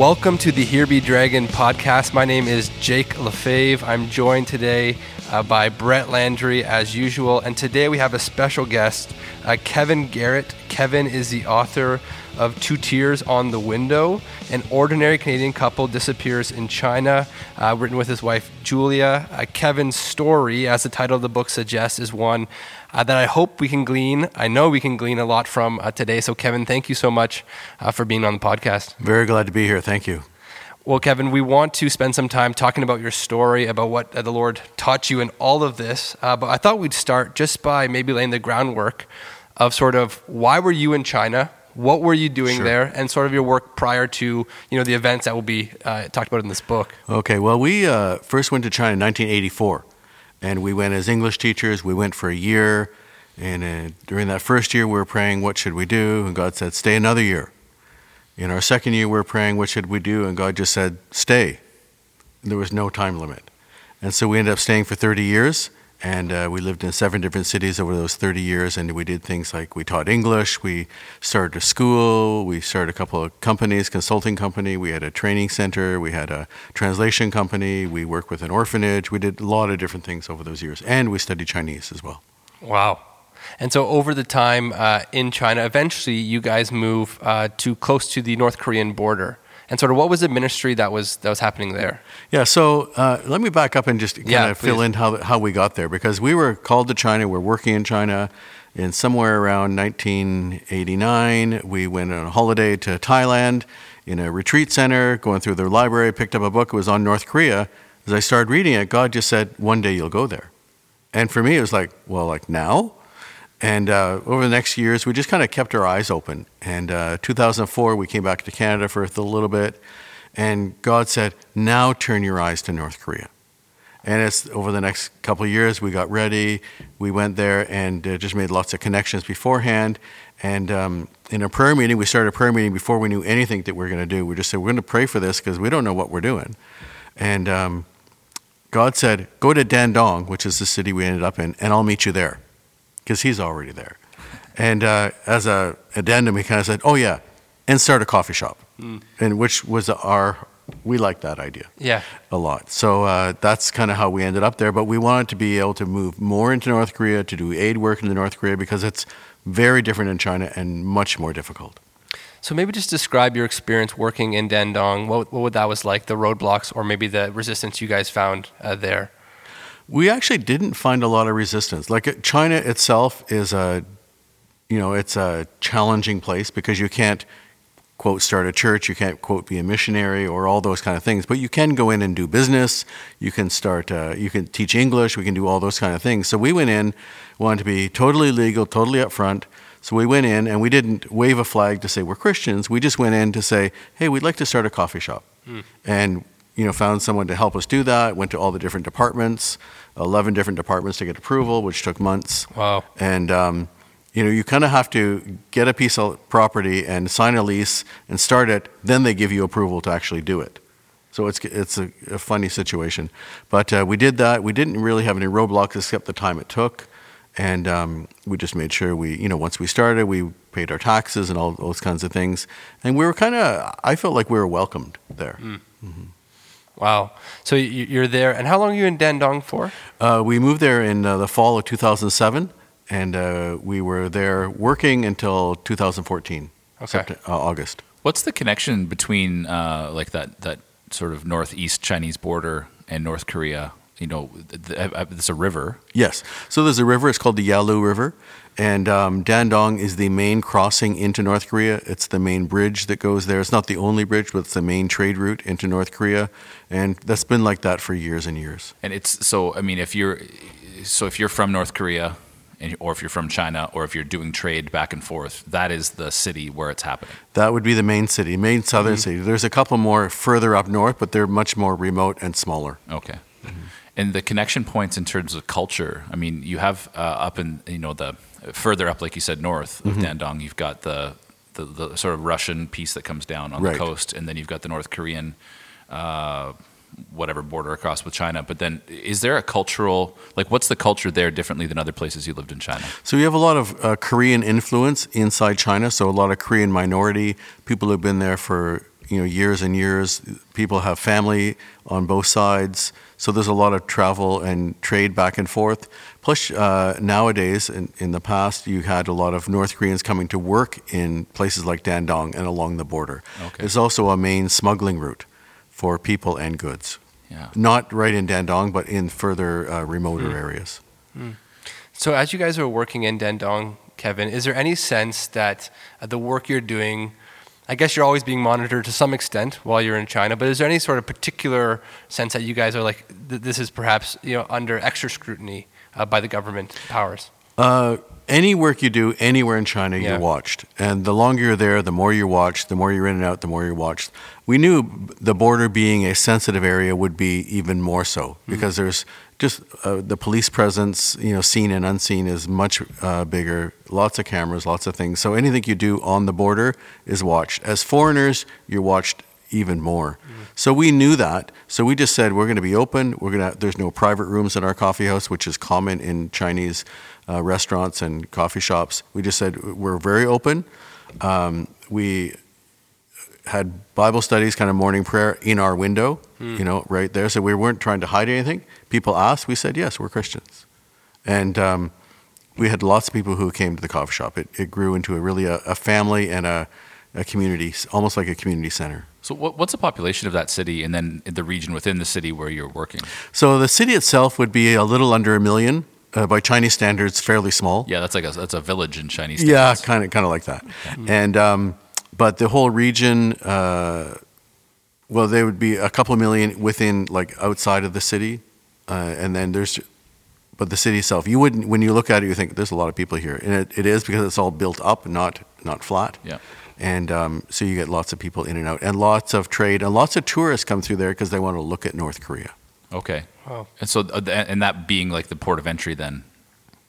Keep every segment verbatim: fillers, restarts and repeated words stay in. Welcome to the Here Be Dragon podcast. My name is Jake Lefebvre. I'm joined today uh, by Brett Landry as usual. And today we have a special guest, uh, Kevin Garrett. Kevin is the author of Two Tears on the Window, an ordinary Canadian couple disappears in China, uh, written with his wife, Julia. Uh, Kevin's story, as the title of the book suggests, is one uh, that I hope we can glean. I know we can glean a lot from uh, today. So Kevin, thank you so much uh, for being on the podcast. Very glad to be here. Thank you. Well, Kevin, we want to spend some time talking about your story, about what the Lord taught you in all of this. Uh, but I thought we'd start just by maybe laying the groundwork of sort of why were you in China? What were you doing sure. there, and sort of your work prior to, you know, the events that will be uh, talked about in this book? Okay, well, we uh, first went to China in nineteen eighty-four, and we went as English teachers. We went for a year, and uh, during that first year, we were praying, what should we do? And God said, stay another year. In our second year, we were praying, what should we do? And God just said, stay. And there was no time limit. And so we ended up staying for thirty years, and uh, we lived in seven different cities over those thirty years, and we did things like we taught English, we started a school, we started a couple of companies, consulting company, we had a training center, we had a translation company, we worked with an orphanage. We did a lot of different things over those years, and we studied Chinese as well. Wow. And so over the time uh, in China, eventually you guys move uh, to close to the North Korean border. And sort of what was the ministry that was that was happening there? Yeah, so uh, let me back up and just kind yeah, of please. fill in how how we got there, because we were called to China, we're working in China, and somewhere around nineteen eighty-nine, we went on a holiday to Thailand in a retreat center, going through their library, picked up a book, it was on North Korea. As I started reading it, God just said, one day you'll go there. And for me, it was like, well, like now? And uh, over the next years, we just kind of kept our eyes open. And uh, two thousand four, we came back to Canada for a little bit. And God said, now turn your eyes to North Korea. And it's over the next couple of years, we got ready. We went there and uh, just made lots of connections beforehand. And um, in a prayer meeting, we started a prayer meeting before we knew anything that we were going to do. We just said, we're going to pray for this because we don't know what we're doing. And um, God said, go to Dandong, which is the city we ended up in, and I'll meet you there. Because he's already there. And uh, as a addendum, he kind of said, oh yeah, and start a coffee shop. Mm. And which was our, we liked that idea yeah. a lot. So uh, that's kind of how we ended up there. But we wanted to be able to move more into North Korea, to do aid work into North Korea, because it's very different in China and much more difficult. So maybe just describe your experience working in Dandong. What, what that was like, the roadblocks or maybe the resistance you guys found uh, there? We actually didn't find a lot of resistance. Like China itself is a, you know, it's a challenging place because you can't, quote, start a church, you can't, quote, be a missionary or all those kind of things. But you can go in and do business. You can start, uh, you can teach English. We can do all those kind of things. So we went in, wanted to be totally legal, totally upfront. So we went in and we didn't wave a flag to say we're Christians. We just went in to say, hey, we'd like to start a coffee shop. Mm. And you know, found someone to help us do that, went to all the different departments, eleven different departments to get approval, which took months. Wow. And, um, you know, you kind of have to get a piece of property and sign a lease and start it. Then they give you approval to actually do it. So it's it's a, a funny situation. But uh, we did that. We didn't really have any roadblocks except the time it took. And um, we just made sure we, you know, once we started, we paid our taxes and all those kinds of things. And we were kind of, I felt like we were welcomed there. Mm. Mm-hmm. Wow. So you're there. And how long are you in Dandong for? Uh, we moved there in uh, the fall of two thousand seven, and uh, we were there working until two thousand fourteen, okay. uh, August. What's the connection between uh, like that, that sort of northeast Chinese border and North Korea? You know, it's a river. Yes. So there's a river. It's called the Yalu River. And um, Dandong is the main crossing into North Korea. It's the main bridge that goes there. It's not the only bridge, but it's the main trade route into North Korea. And that's been like that for years and years. And it's so, I mean, if you're so if you're from North Korea, and, or if you're from China, or if you're doing trade back and forth, that is the city where it's happening. That would be the main city, main southern mm-hmm. city. There's a couple more further up north, but they're much more remote and smaller. Okay. Mm-hmm. And the connection points in terms of culture, I mean, you have uh, up in, you know, the further up, like you said, north of mm-hmm. Dandong, you've got the, the, the sort of Russian piece that comes down on right. the coast, and then you've got the North Korean, uh, whatever, border across with China. But then is there a cultural, like what's the culture there differently than other places you lived in China? So you have a lot of uh, Korean influence inside China, so a lot of Korean minority, people who've been there for you know, years and years. People have family on both sides. So there's a lot of travel and trade back and forth. Plus, uh, nowadays, in, in the past, you had a lot of North Koreans coming to work in places like Dandong and along the border. Okay. It's also a main smuggling route for people and goods. Yeah. Not right in Dandong, but in further uh, remoter mm. areas. Mm. So as you guys were working in Dandong, Kevin, is there any sense that the work you're doing, I guess you're always being monitored to some extent while you're in China, but is there any sort of particular sense that you guys are like, this is perhaps, you know, under extra scrutiny uh, by the government powers? Uh, any work you do anywhere in China, yeah. you're watched. And the longer you're there, the more you're watched, the more you're in and out, the more you're watched. We knew the border being a sensitive area would be even more so because mm-hmm. there's just uh, the police presence, you know, seen and unseen, is much uh, bigger. Lots of cameras, lots of things. So anything you do on the border is watched. As foreigners, you're watched even more. Mm-hmm. So we knew that. So we just said, we're going to be open. We're going to. There's no private rooms in our coffee house, which is common in Chinese uh, restaurants and coffee shops. We just said we're very open. Um, we had Bible studies, kind of morning prayer in our window, mm. you know, right there. So we weren't trying to hide anything. People asked, we said, yes, we're Christians. And um, we had lots of people who came to the coffee shop. It, it grew into a really a, a family and a, a community, almost like a community center. So what, what's the population of that city and then the region within the city where you're working? So the city itself would be a little under a million. Uh, by Chinese standards, fairly small. Yeah, that's like a, that's a village in Chinese standards. Yeah, kind of kind of like that. Mm. And um, but the whole region, uh, well, there would be a couple of million within, like, outside of the city. Uh, and then there's, but the city itself, you wouldn't, when you look at it, you think there's a lot of people here. And it, it is because it's all built up, not not flat. Yeah. And um, so you get lots of people in and out and lots of trade and lots of tourists come through there because they want to look at North Korea. Okay. Wow. And so, and that being like the port of entry then?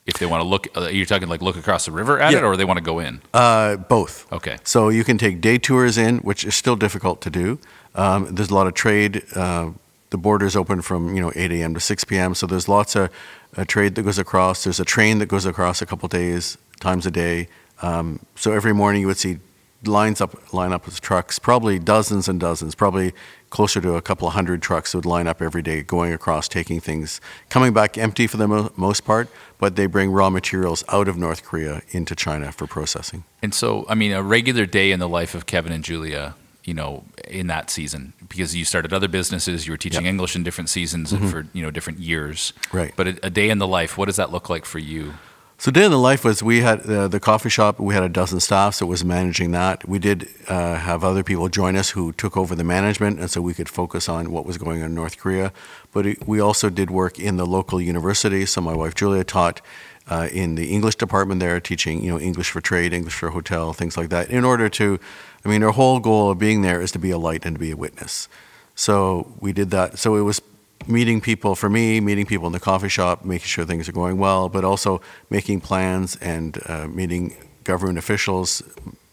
If they want to look, you're talking like look across the river at yeah. it, or they want to go in? Uh, both. Okay. So you can take day tours in, which is still difficult to do. Um, there's a lot of trade. Uh, the border's open from, you know, eight a.m. to six p.m. So there's lots of uh, trade that goes across. There's a train that goes across a couple days, times a day. Um, so every morning you would see lines up, line up with trucks, probably dozens and dozens, probably closer to a couple of hundred trucks would line up every day, going across, taking things, coming back empty for the mo- most part, but they bring raw materials out of North Korea into China for processing. And so, I mean, a regular day in the life of Kevin and Julia, you know, in that season, because you started other businesses, you were teaching yep. English in different seasons mm-hmm. and for, you know, different years. Right. But a, a day in the life, what does that look like for you? So day in the life was we had uh, the coffee shop, we had a dozen staff, so it was managing that. We did uh, have other people join us who took over the management, and so we could focus on what was going on in North Korea. But it, we also did work in the local university. So my wife Julia taught uh, in the English department there, teaching, you know, English for trade, English for hotel, things like that, in order to, I mean, our whole goal of being there is to be a light and to be a witness. So we did that. So it was meeting people for me, meeting people in the coffee shop, making sure things are going well, but also making plans and uh, meeting government officials,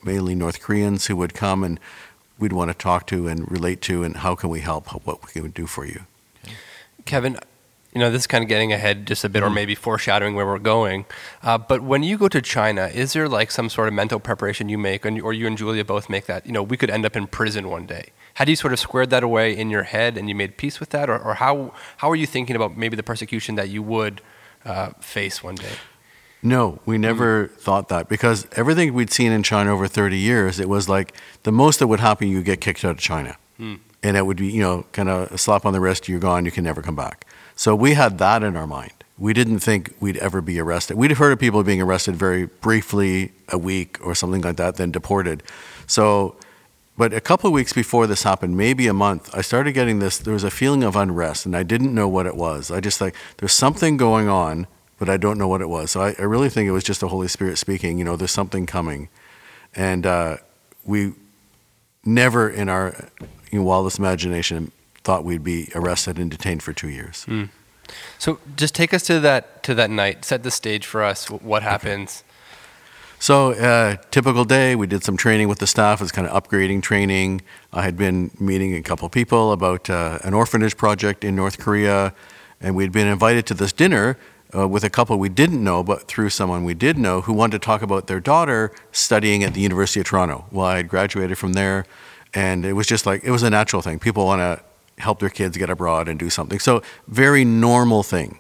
mainly North Koreans, who would come and we'd want to talk to and relate to and how can we help, what we can do for you. Okay. Kevin, you know, this is kind of getting ahead just a bit mm-hmm. or maybe foreshadowing where we're going, uh, but when you go to China, is there like some sort of mental preparation you make, or you and Julia both make that, you know, we could end up in prison one day? Had you sort of squared that away in your head and you made peace with that? Or, or how how are you thinking about maybe the persecution that you would uh, face one day? No, we never mm. thought that, because everything we'd seen in China over thirty years, it was like the most that would happen, you get kicked out of China. Mm. And it would be, you know, kind of a slap on the wrist, you're gone, you can never come back. So we had that in our mind. We didn't think we'd ever be arrested. We'd heard of people being arrested very briefly, a week or something like that, then deported. So... But a couple of weeks before this happened, maybe a month, I started getting this, there was a feeling of unrest, and I didn't know what it was. I just like, there's something going on, but I don't know what it was. So I, I really think it was just the Holy Spirit speaking, you know, there's something coming. And uh, we never in our you know, wildest imagination thought we'd be arrested and detained for two years. Mm. So just take us to that to that night, set the stage for us, what happens. Okay. So uh, typical day, we did some training with the staff. It was kind of upgrading training. I had been meeting a couple people about uh, an orphanage project in North Korea, and we'd been invited to this dinner uh, with a couple we didn't know, but through someone we did know, who wanted to talk about their daughter studying at the University of Toronto. Well, I had graduated from there, And it was just like, it was a natural thing. People want to help their kids get abroad and do something. So very normal thing.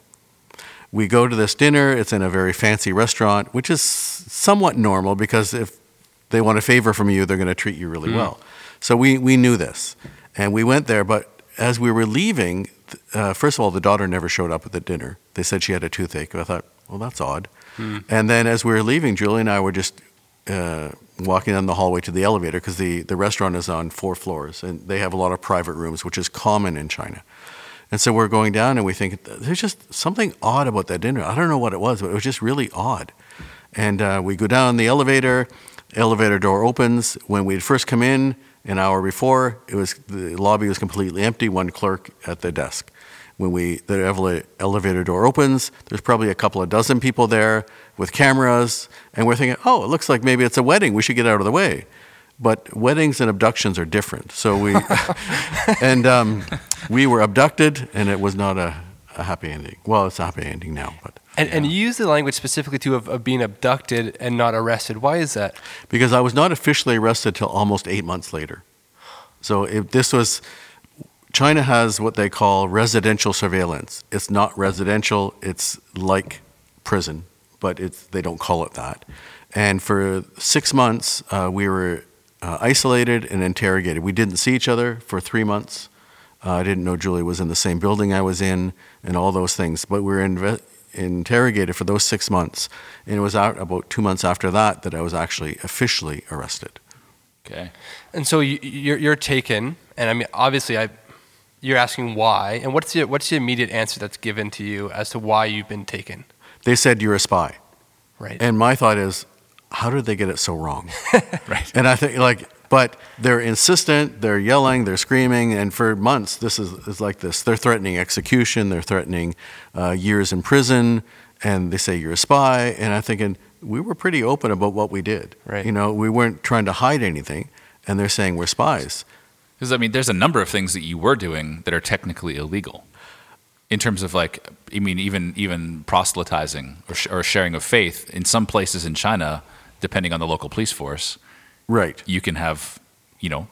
We go to this dinner. It's in a very fancy restaurant, which is somewhat normal because if they want a favor from you, they're going to treat you really mm. well. So we, we knew this. And we went there. But as we were leaving, uh, first of all, the daughter never showed up at the dinner. They said she had a toothache. I thought, well, that's odd. Mm. And then as we were leaving, Julie and I were just uh, walking down the hallway to the elevator because the, the restaurant is on four floors. And they have a lot of private rooms, which is common in China. And so we're going down and we think, there's just something odd about that dinner. I don't know what it was, but it was just really odd. And uh, we go down the elevator, elevator door opens. When we had first come in, an hour before, it was the lobby was completely empty, one clerk at the desk. When we the elevator door opens, there's probably a couple of dozen people there with cameras, and we're thinking, oh, it looks like maybe it's a wedding. We should get out of the way. But weddings and abductions are different. So we and um, we were abducted, and it was not a, a happy ending. Well, it's a happy ending now. But and, yeah. and you use the language specifically too of, of being abducted and not arrested. Why is that? Because I was not officially arrested till almost eight months later. So if this was China has what they call residential surveillance. It's not residential. It's like prison, but it's they don't call it that. And for six months, uh, we were. Uh, isolated and interrogated. We didn't see each other for three months. Uh, I didn't know Julie was in the same building I was in and all those things. But we were inve- interrogated for those six months. And it was out about two months after that that I was actually officially arrested. Okay. And so you, you're, you're taken, and I mean, obviously I, you're asking why. And what's the, what's the immediate answer that's given to you as to why you've been taken? They said you're a spy. Right. And my thought is, how did they get it so wrong? Right. And I think like, but they're insistent, they're yelling, they're screaming. And for months, this is, is like this. They're threatening execution. They're threatening uh, years in prison. And they say, you're a spy. And I'm thinking, we were pretty open about what we did. Right. You know, we weren't trying to hide anything. And they're saying we're spies. Because, I mean, there's a number of things that you were doing that are technically illegal. In terms of like, I mean, even even proselytizing or, sh- or sharing of faith. In some places in China, depending on the local police force, right? You can have, you know,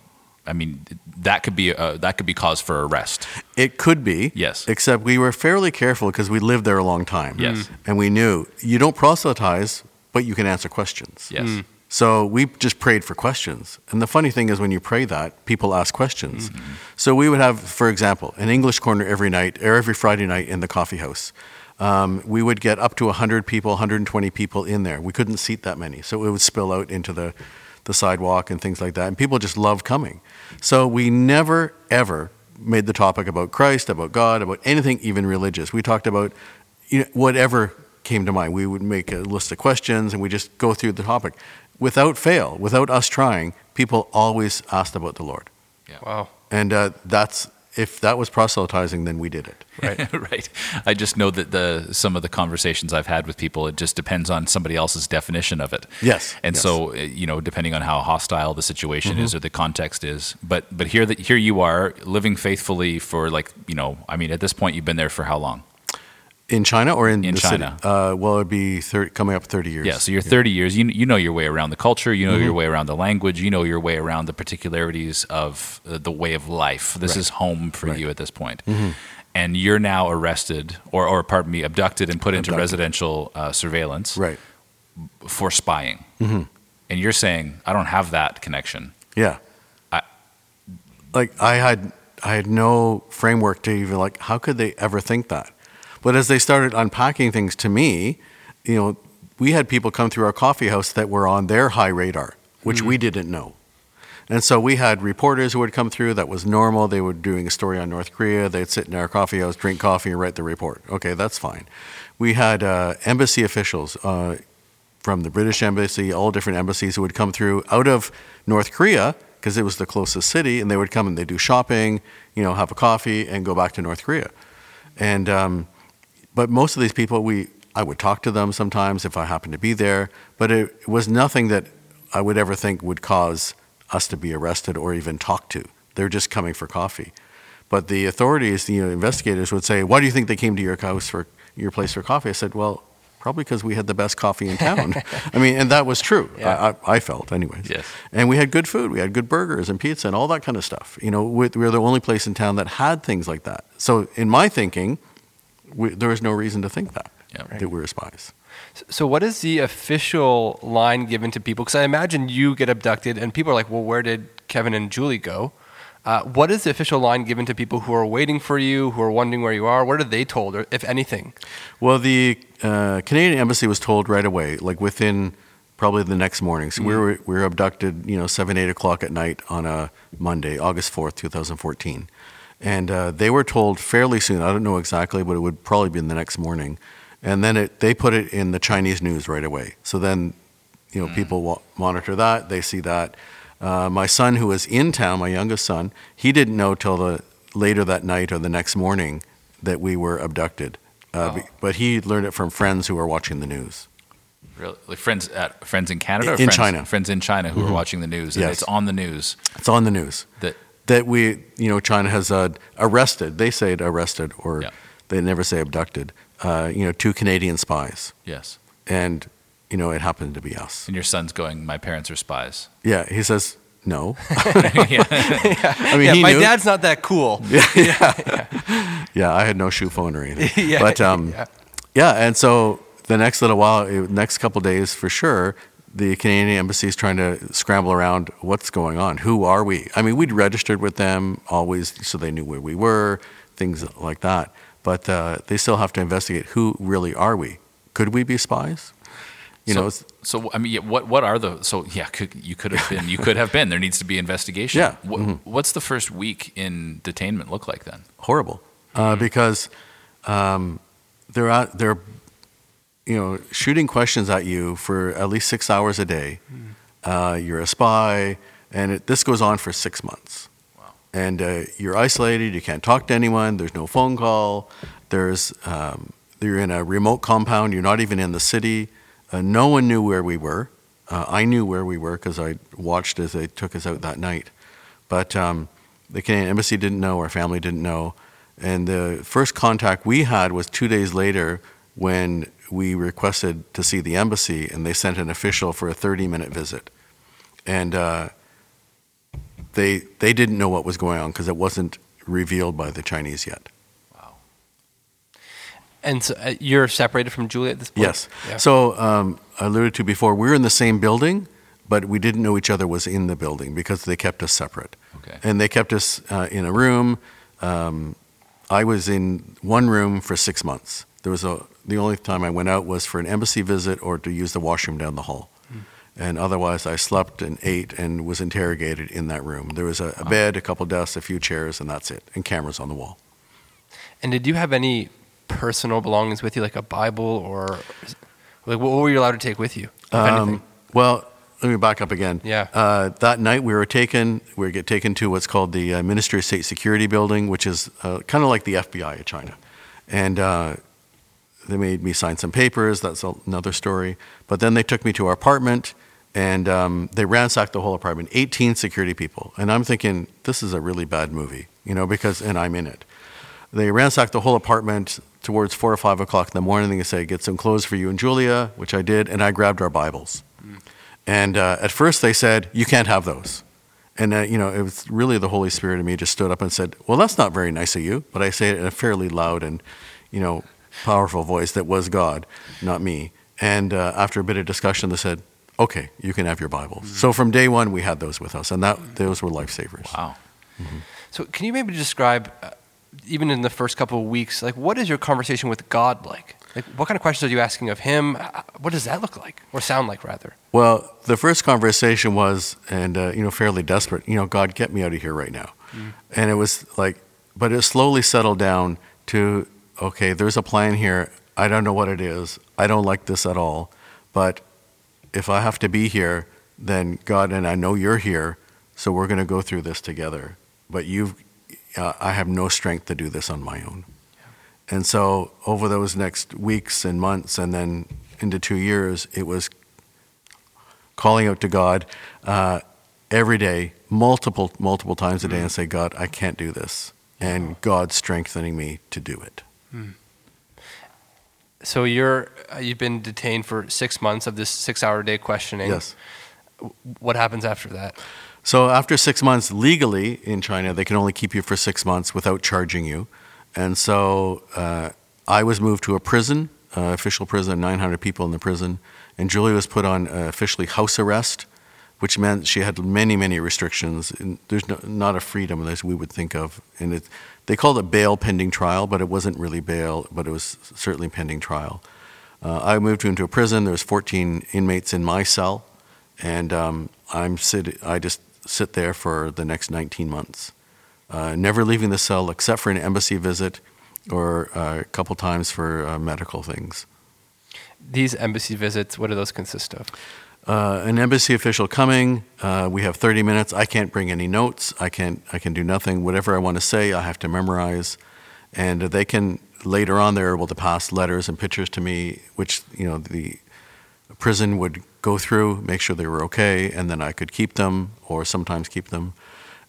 I mean, that could be a, that could be cause for arrest. It could be, yes. Except we were fairly careful because we lived there a long time, yes. And we knew you don't proselytize, but you can answer questions, yes. Mm. So we just prayed for questions. And the funny thing is, when you pray that, people ask questions. Mm-hmm. So we would have, for example, an English corner every night or every Friday night in the coffee house. Um, we would get up to one hundred people, one hundred twenty people in there. We couldn't seat that many. So it would spill out into the, the sidewalk and things like that. And people just love coming. So we never, ever made the topic about Christ, about God, about anything even religious. We talked about you know, whatever came to mind. We would make a list of questions and we just go through the topic. Without fail, without us trying, people always asked about the Lord. Yeah. Wow. And uh, that's... if that was proselytizing, then we did it, right? Right. I just know that the some of the conversations I've had with people, it just depends on somebody else's definition of it. Yes. And yes. So, you know, depending on how hostile the situation mm-hmm. is or the context is. But but here that here you are living faithfully for like, you know, I mean, at this point, you've been there for how long? In China or in, in the China? City? Uh, well, it'd be thirty, coming up thirty years. Yeah, so you're thirty yeah. years. You you know your way around the culture. You know mm-hmm. your way around the language. You know your way around the particularities of uh, the way of life. This right. is home for right. you at this point. Mm-hmm. And you're now arrested or, or pardon me, abducted and put abducted. into residential uh, surveillance right. for spying. Mm-hmm. And you're saying, I don't have that connection. Yeah. I, like I had I had no framework to even like, how could they ever think that? But as they started unpacking things to me, you know, we had people come through our coffee house that were on their high radar, which mm-hmm. we didn't know. And so we had reporters who would come through. That was normal. They were doing a story on North Korea. They'd sit in our coffee house, drink coffee, and write the report. Okay, that's fine. We had uh, embassy officials uh, from the British embassy, all different embassies who would come through out of North Korea because it was the closest city, and they would come and they'd do shopping, you know, have a coffee, and go back to North Korea. And... Um, But most of these people, we I would talk to them sometimes if I happened to be there. But it was nothing that I would ever think would cause us to be arrested or even talked to. They're just coming for coffee. But the authorities, the you know, investigators would say, why do you think they came to your house for your place for coffee? I said, well, probably because we had the best coffee in town. I mean, and that was true. Yeah. I, I felt anyways. Yes. And we had good food. We had good burgers and pizza and all that kind of stuff. You know, we, we were the only place in town that had things like that. So in my thinking, we, there was no reason to think that, yeah, right. that we were spies. So what is the official line given to people? Because I imagine you get abducted and people are like, well, where did Kevin and Julie go? Uh, what is the official line given to people who are waiting for you, who are wondering where you are? What are they told, or if anything? Well, the uh, Canadian embassy was told right away, like within probably the next morning. So mm-hmm. we were we were abducted, you know, seven, eight o'clock at night on a Monday, August fourth, twenty fourteen. And uh, they were told fairly soon. I don't know exactly, but it would probably be in the next morning. And then it, they put it in the Chinese news right away. So then, you know, mm. people wa- monitor that. They see that. Uh, my son, who was in town, my youngest son, he didn't know till the later that night or the next morning that we were abducted. Uh, oh. But he learned it from friends who were watching the news. Really? Like friends at friends in Canada, or in friends, China, friends in China who mm-hmm. were watching the news. And yes. It's on the news. It's on the news that that we, you know, China has uh, arrested. They say it arrested, or yeah. they never say abducted. Uh, you know, two Canadian spies. Yes. And, you know, it happened to be us. And your son's going, my parents are spies. Yeah. He says, no. yeah. I mean, yeah, he my knew. Dad's not that cool. Yeah. Yeah. yeah. yeah I had no shoe phone or anything. yeah. But, um, yeah. yeah. And so the next little while, next couple of days for sure, the Canadian embassy is trying to scramble around what's going on. Who are we? I mean, we'd registered with them always, so they knew where we were, things like that. But uh, they still have to investigate who really are we? Could we be spies? You so, know. So I mean, what what are the? So yeah, could, you could have been. You could have been. There needs to be investigation. Yeah. What, mm-hmm. What's the first week in detainment look like then? Horrible, mm-hmm. uh, because um, they're out, they're you know shooting questions at you for at least six hours a day. Mm-hmm. Uh, you're a spy, and it, this goes on for six months. And uh, you're isolated. You can't talk to anyone. There's no phone call. There's um, you're in a remote compound. You're not even in the city. Uh, no one knew where we were. Uh, I knew where we were because I watched as they took us out that night. But um, the Canadian embassy didn't know. Our family didn't know. And the first contact we had was two days later when we requested to see the embassy, and they sent an official for a thirty-minute visit. And uh, They they didn't know what was going on because it wasn't revealed by the Chinese yet. Wow. And so, uh, you're separated from Julia at this point? Yes. Yeah. So um, I alluded to before, we were in the same building, but we didn't know each other was in the building because they kept us separate. Okay. And they kept us uh, in a room. Um, I was in one room for six months. There was a, the only time I went out was for an embassy visit or to use the washroom down the hall. And otherwise, I slept and ate and was interrogated in that room. There was a, a bed, a couple desks, a few chairs, and that's it. And cameras on the wall. And did you have any personal belongings with you, like a Bible or like what were you allowed to take with you? If um, anything? Well, let me back up again. Yeah. Uh, that night we were taken. We get taken to what's called the uh, Ministry of State Security building, which is uh, kind of like the F B I of China, and. Uh, They made me sign some papers. That's another story. But then they took me to our apartment, and um, they ransacked the whole apartment, eighteen security people. And I'm thinking, this is a really bad movie, you know, because, and I'm in it. They ransacked the whole apartment towards four or five o'clock in the morning. They say, get some clothes for you and Julia, which I did, and I grabbed our Bibles. Mm. And uh, at first they said, you can't have those. And, uh, you know, it was really the Holy Spirit in me just stood up and said, well, that's not very nice of you. But I say it in a fairly loud and, you know, powerful voice that was God, not me. And uh, after a bit of discussion, they said, okay, you can have your Bibles. Mm-hmm. So from day one, we had those with us, and that those were lifesavers. Wow. Mm-hmm. So can you maybe describe, uh, even in the first couple of weeks, like what is your conversation with God like? Like what kind of questions are you asking of him? What does that look like, or sound like rather? Well, the first conversation was, and uh, you know, fairly desperate, you know, God, get me out of here right now. Mm-hmm. And it was like, but it slowly settled down to, okay, there's a plan here. I don't know what it is. I don't like this at all. But if I have to be here, then God, and I know you're here, so we're going to go through this together. But you've, uh, I have no strength to do this on my own. Yeah. And so over those next weeks and months and then into two years, it was calling out to God uh, every day, multiple, multiple times a day, mm-hmm. and say, God, I can't do this. And God strengthening me to do it. So you're you've been detained for six months of this six-hour-a-day questioning. Yes. What happens after that? So after six months, legally in China, they can only keep you for six months without charging you. And so uh, I was moved to a prison, uh, official prison, nine hundred people in the prison. And Julia was put on uh, officially house arrest, which meant she had many, many restrictions. And there's no, not a freedom as we would think of. And it, they called it bail pending trial, but it wasn't really bail, but it was certainly pending trial. Uh, I moved into a prison. There was fourteen inmates in my cell. And um, I'm sit, I just sit there for the next nineteen months, uh, never leaving the cell except for an embassy visit or uh, a couple times for uh, medical things. These embassy visits, what do those consist of? Uh, an embassy official coming, uh, we have thirty minutes. I can't bring any notes. I can't, I can do nothing. Whatever I want to say, I have to memorize. And they can, later on, they're able to pass letters and pictures to me, which, you know, the prison would go through, make sure they were okay, and then I could keep them or sometimes keep them.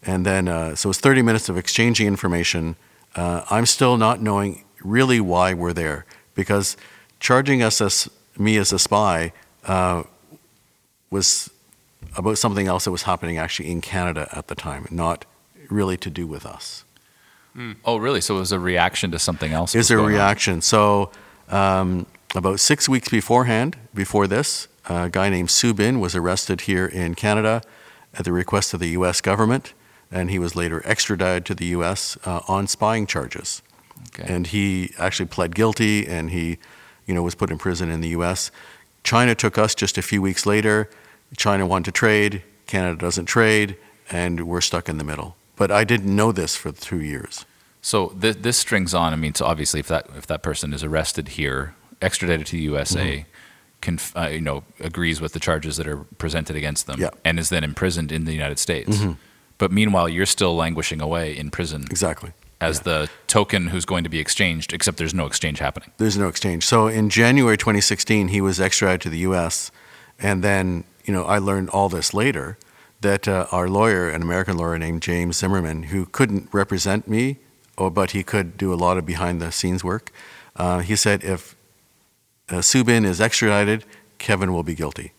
And then, uh, so it's thirty minutes of exchanging information. Uh, I'm still not knowing really why we're there, because charging us as me as a spy uh, was about something else that was happening actually in Canada at the time, not really to do with us. Mm. Oh, really? So it was a reaction to something else? It's a reaction. On. So um, about six weeks beforehand, before this, a guy named Su Bin was arrested here in Canada at the request of the U S government, and he was later extradited to the U S uh, on spying charges. Okay. And he actually pled guilty, and he, you know, was put in prison in the U S China took us just a few weeks later. China wanted to trade. Canada doesn't trade, and we're stuck in the middle. But I didn't know this for two years. So th- this strings on. I mean, so obviously, if that if that person is arrested here, extradited to the U S A, mm-hmm. conf- uh, you know, agrees with the charges that are presented against them, yeah. and is then imprisoned in the United States. Mm-hmm. But meanwhile, you're still languishing away in prison. Exactly. As yeah. the token who's going to be exchanged, except there's no exchange happening. There's no exchange. So in January twenty sixteen, he was extradited to the U S. And then, you know, I learned all this later that uh, our lawyer, an American lawyer named James Zimmerman, who couldn't represent me, or, but he could do a lot of behind-the-scenes work, uh, he said if uh, Su Bin is extradited, Kevin will be guilty.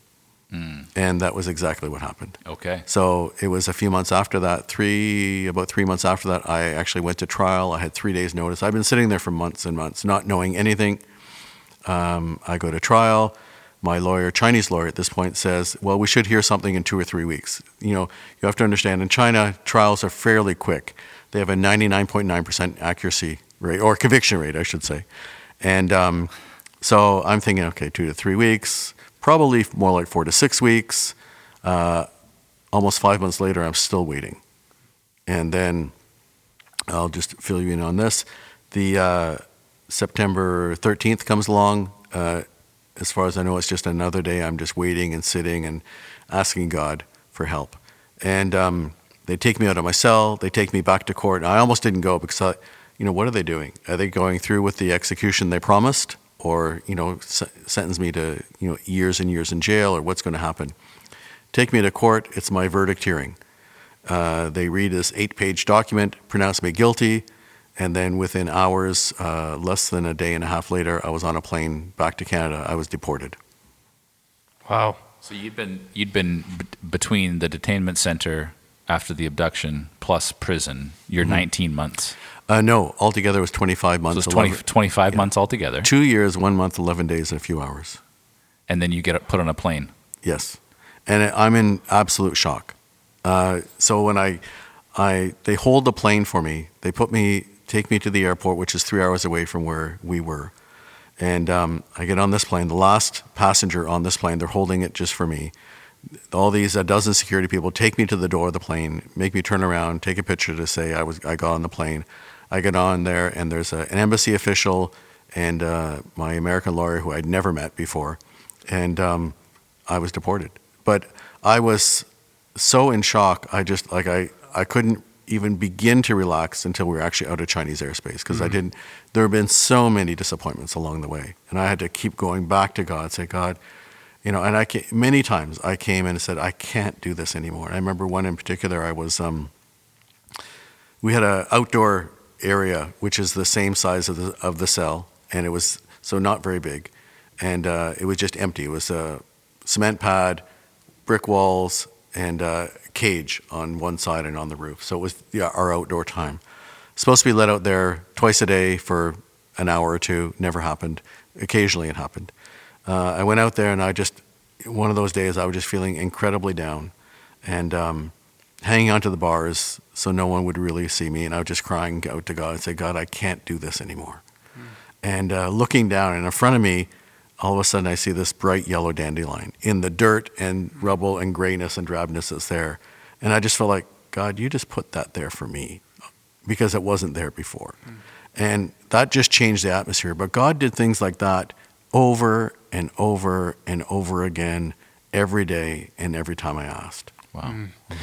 Mm. And that was exactly what happened. Okay. So it was a few months after that, three about three months after that, I actually went to trial. I had three days notice. I've been sitting there for months and months, not knowing anything. Um, I go to trial. My lawyer, Chinese lawyer at this point, says, well, we should hear something in two or three weeks. You know, you have to understand, in China, trials are fairly quick. They have a ninety-nine point nine percent accuracy rate, or conviction rate, I should say. And um, so I'm thinking, okay, two to three weeks. Probably more like four to six weeks. Uh, almost five months later, I'm still waiting. And then I'll just fill you in on this. The uh, September thirteenth comes along. Uh, as far as I know, it's just another day. I'm just waiting and sitting and asking God for help. And um, they take me out of my cell. They take me back to court. And I almost didn't go because, I, you know, what are they doing? Are they going through with the execution they promised? Or, you know, se- sentence me to, you know, years and years in jail, or what's going to happen? Take me to court. It's my verdict hearing. Uh, they read this eight-page document, pronounce me guilty, and then within hours, uh, less than a day and a half later, I was on a plane back to Canada. I was deported. Wow. So you'd been you'd been b- between the detainment center after the abduction plus prison. You're mm-hmm. nineteen months. Uh, no, altogether it was twenty-five months. So it was twenty, eleven, twenty-five yeah. months altogether. Two years, one month, eleven days, and a few hours. And then you get put on a plane. Yes. And I'm in absolute shock. Uh, so when I, I, they hold the plane for me. They put me, take me to the airport, which is three hours away from where we were. And um, I get on this plane. The last passenger on this plane, they're holding it just for me. All these, a dozen security people take me to the door of the plane, make me turn around, take a picture to say I was, I got on the plane. I get on there, and there's a, an embassy official and uh, my American lawyer who I'd never met before, and um, I was deported. But I was so in shock, I just, like, I, I couldn't even begin to relax until we were actually out of Chinese airspace, because mm-hmm. I didn't, there have been so many disappointments along the way, and I had to keep going back to God, say, God, you know, and I came, many times I came and said, I can't do this anymore. And I remember one in particular, I was, um, we had an outdoor area, which is the same size of the, of the cell. And it was so not very big. And uh, it was just empty. It was a cement pad, brick walls, and a cage on one side and on the roof. So it was yeah, our outdoor time. Supposed to be let out there twice a day for an hour or two. Never happened. Occasionally it happened. Uh, I went out there and I just, one of those days I was just feeling incredibly down and um, hanging onto the bars so no one would really see me. And I was just crying out to God and say, God, I can't do this anymore. Mm. And uh, looking down and in front of me, all of a sudden I see this bright yellow dandelion in the dirt and rubble and grayness and drabness that's there. And I just felt like, God, you just put that there for me because it wasn't there before. Mm. And that just changed the atmosphere. But God did things like that over and over and over again every day and every time I asked. Wow. Mm. Mm-hmm.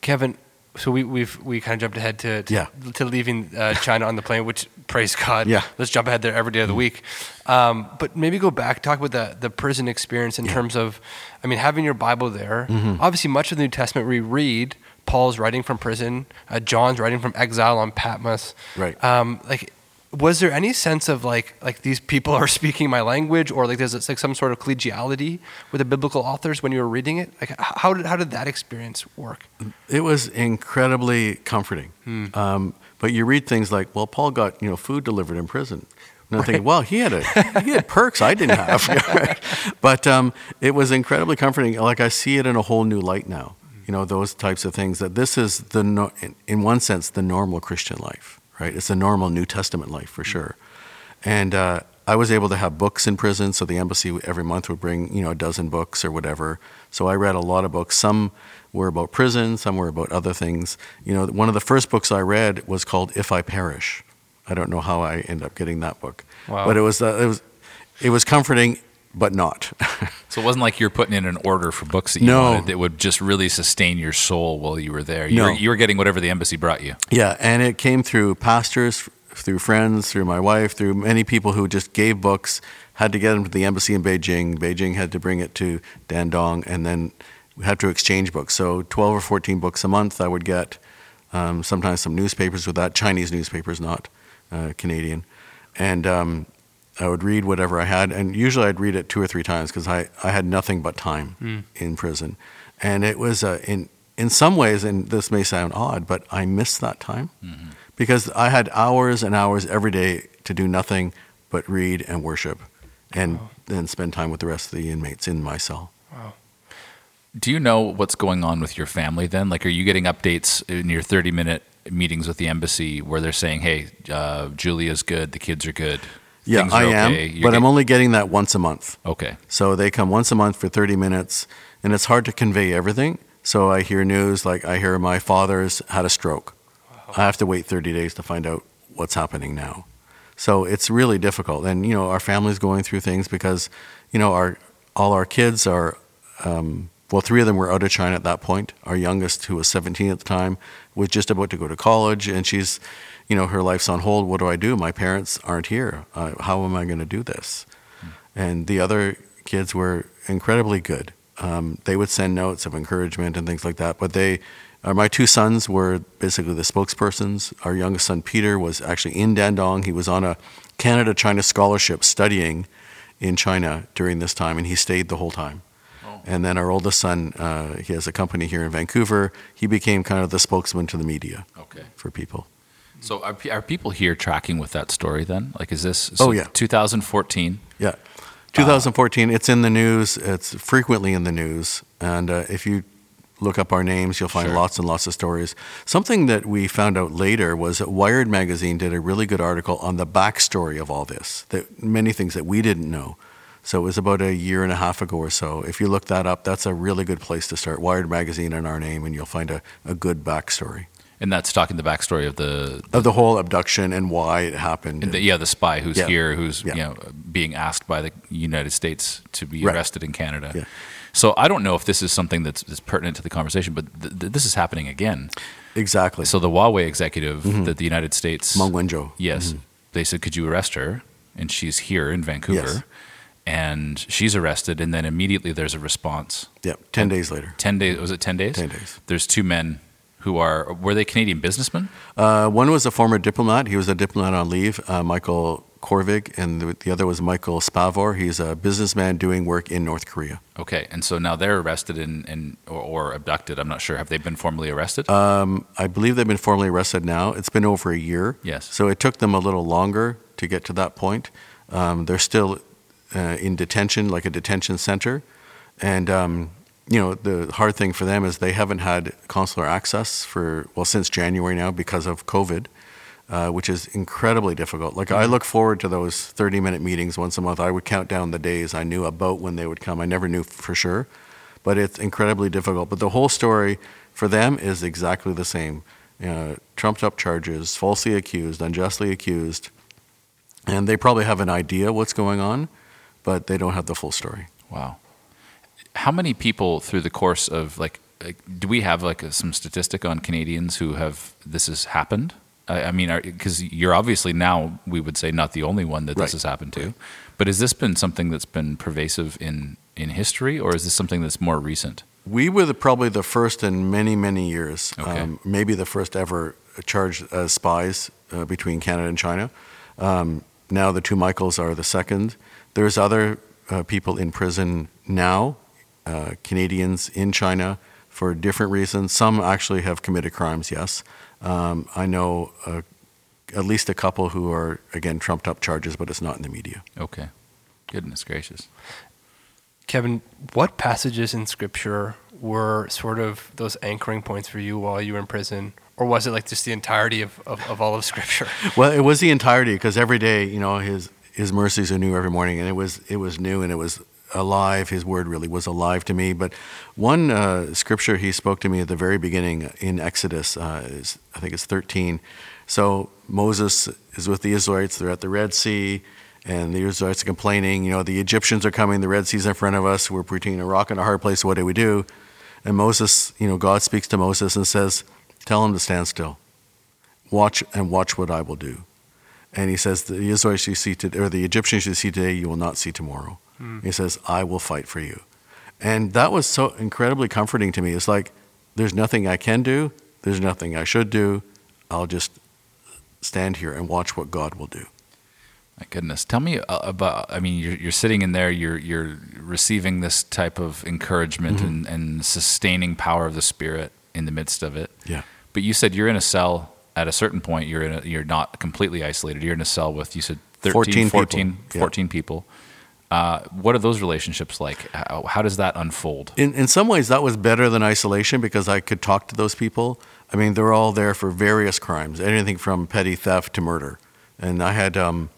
Kevin, so we we've we kind of jumped ahead to to, yeah. to leaving uh, China on the plane, which praise God. Yeah. Let's jump ahead there every day of the week. Um, but maybe go back, talk about the the prison experience in yeah. terms of, I mean, having your Bible there. Mm-hmm. Obviously, much of the New Testament we read, Paul's writing from prison, uh, John's writing from exile on Patmos. Right. Um, like, was there any sense of like like these people are speaking my language, or like there's like some sort of collegiality with the biblical authors when you were reading it? Like how did how did that experience work? It was incredibly comforting. Hmm. Um, but you read things like, well, Paul got you know food delivered in prison, and I'm right. thinking, well, he had a he had perks I didn't have. But um, it was incredibly comforting. Like I see it in a whole new light now. You know those types of things that this is the no, in, in one sense the normal Christian life. Right, it's a normal New Testament life for sure, and uh, I was able to have books in prison. So the embassy every month would bring, you know, a dozen books or whatever. So I read a lot of books. Some were about prison, some were about other things. You know, one of the first books I read was called "If I Perish." I don't know how I ended up getting that book, wow. but it was uh, it was it was comforting. But not. So it wasn't like you're putting in an order for books that you no. wanted that would just really sustain your soul while you were there. You, no. were, you were getting whatever the embassy brought you. Yeah, and it came through pastors, through friends, through my wife, through many people who just gave books, had to get them to the embassy in Beijing. Beijing had to bring it to Dandong, and then we had to exchange books. So twelve or fourteen books a month I would get, um, sometimes some newspapers with that, Chinese newspapers, not uh, Canadian. And... Um, I would read whatever I had, and usually I'd read it two or three times because I, I had nothing but time mm. in prison. And it was, uh, in in some ways, and this may sound odd, but I missed that time mm-hmm. because I had hours and hours every day to do nothing but read and worship and then wow. spend time with the rest of the inmates in my cell. Wow. Do you know what's going on with your family then? Like, are you getting updates in your thirty-minute meetings with the embassy where they're saying, hey, uh, Julia's good, the kids are good? Yeah, I am, okay. but getting... I'm only getting that once a month. Okay. So they come once a month for thirty minutes, and it's hard to convey everything. So I hear news, like I hear my father's had a stroke. Wow. I have to wait thirty days to find out what's happening now. So it's really difficult. And, you know, our family's going through things because, you know, our all our kids are, um, well, three of them were out of China at that point. Our youngest, who was seventeen at the time, was just about to go to college, and she's... you know, her life's on hold. What do I do? My parents aren't here. Uh, how am I going to do this? Mm. And the other kids were incredibly good. Um, they would send notes of encouragement and things like that. But they, uh, my two sons were basically the spokespersons. Our youngest son, Peter, was actually in Dandong. He was on a Canada-China scholarship studying in China during this time, and he stayed the whole time. Oh. And then our oldest son, uh, he has a company here in Vancouver. He became kind of the spokesman to the media okay. for people. So are are people here tracking with that story then? Like is this so oh, yeah. twenty fourteen? Yeah. twenty fourteen, uh, it's in the news. It's frequently in the news. And uh, if you look up our names, you'll find sure. lots and lots of stories. Something that we found out later was that Wired Magazine did a really good article on the backstory of all this, that many things that we didn't know. So it was about a year and a half ago or so. If you look that up, that's a really good place to start. Wired Magazine and our name, and you'll find a, a good backstory. And that's talking the backstory of the, the of the whole abduction and why it happened. And the, yeah, the spy who's yeah, here, who's yeah. you know being asked by the United States to be right. arrested in Canada. Yeah. So I don't know if this is something that's, that's pertinent to the conversation, but th- th- this is happening again. Exactly. So the Huawei executive mm-hmm. that the United States, Meng Wanzhou. Yes, mm-hmm. they said, "Could you arrest her?" And she's here in Vancouver, yes. and she's arrested, and then immediately there's a response. Yep. Ten and days later. Ten days. Was it ten days? Ten days. There's two men. who are, were they Canadian businessmen? Uh, one was a former diplomat. He was a diplomat on leave, uh, Michael Kovrig, and the, the other was Michael Spavor. He's a businessman doing work in North Korea. Okay, and so now they're arrested and, and or, or abducted. I'm not sure. Have they been formally arrested? Um, I believe they've been formally arrested now. It's been over a year. Yes. So it took them a little longer to get to that point. Um, they're still uh, in detention, like a detention center. And, um, you know, the hard thing for them is they haven't had consular access for, well, since January now because of COVID. Uh, which is incredibly difficult. Like, I look forward to those thirty-minute meetings once a month. I would count down the days. I knew about when they would come. I never knew for sure, but it's incredibly difficult. But the whole story for them is exactly the same. You know, trumped-up charges, falsely accused, unjustly accused, and they probably have an idea what's going on, but they don't have the full story. Wow. How many people through the course of, like, like do we have, like, a, some statistic on Canadians who have this has happened? I mean, because you're obviously now, we would say, not the only one that right. this has happened to. Right. But has this been something that's been pervasive in, in history, or is this something that's more recent? We were the, probably the first in many, many years, okay. um, maybe the first ever charged as spies uh, between Canada and China. Um, now the two Michaels are the second. There's other uh, people in prison now, uh, Canadians in China, for different reasons. Some actually have committed crimes, yes. Um, I know uh, at least a couple who are, again, trumped-up charges, but it's not in the media. Okay. Goodness gracious. Kevin, what passages in Scripture were sort of those anchoring points for you while you were in prison? Or was it like just the entirety of, of, of all of Scripture? Well, it was the entirety, because every day, you know, his his mercies are new every morning, and it was it was new, and it was alive. His word really was alive to me. But one uh, scripture he spoke to me at the very beginning in Exodus, uh, is, I think it's thirteen. So Moses is with the Israelites. They're at the Red Sea, and the Israelites are complaining, you know, the Egyptians are coming, the Red Sea's in front of us. We're between a rock and a hard place. What do we do? And Moses, you know, God speaks to Moses and says, tell him to stand still. Watch and watch what I will do. And he says, the Israelites you see today, or the Egyptians you see today, you will not see tomorrow. He says, I will fight for you. And that was so incredibly comforting to me. It's like, there's nothing I can do. There's nothing I should do. I'll just stand here and watch what God will do. My goodness. Tell me about, I mean, you're, you're sitting in there, you're you're receiving this type of encouragement mm-hmm. and, and sustaining power of the Spirit in the midst of it. Yeah. But you said you're in a cell at a certain point. You're in a, you're not completely isolated. You're in a cell with, you said, thirteen, fourteen, fourteen, yeah. fourteen people. Uh, what are those relationships like? How, how does that unfold? In, in some ways, that was better than isolation because I could talk to those people. I mean, they're all there for various crimes, anything from petty theft to murder. And I had um,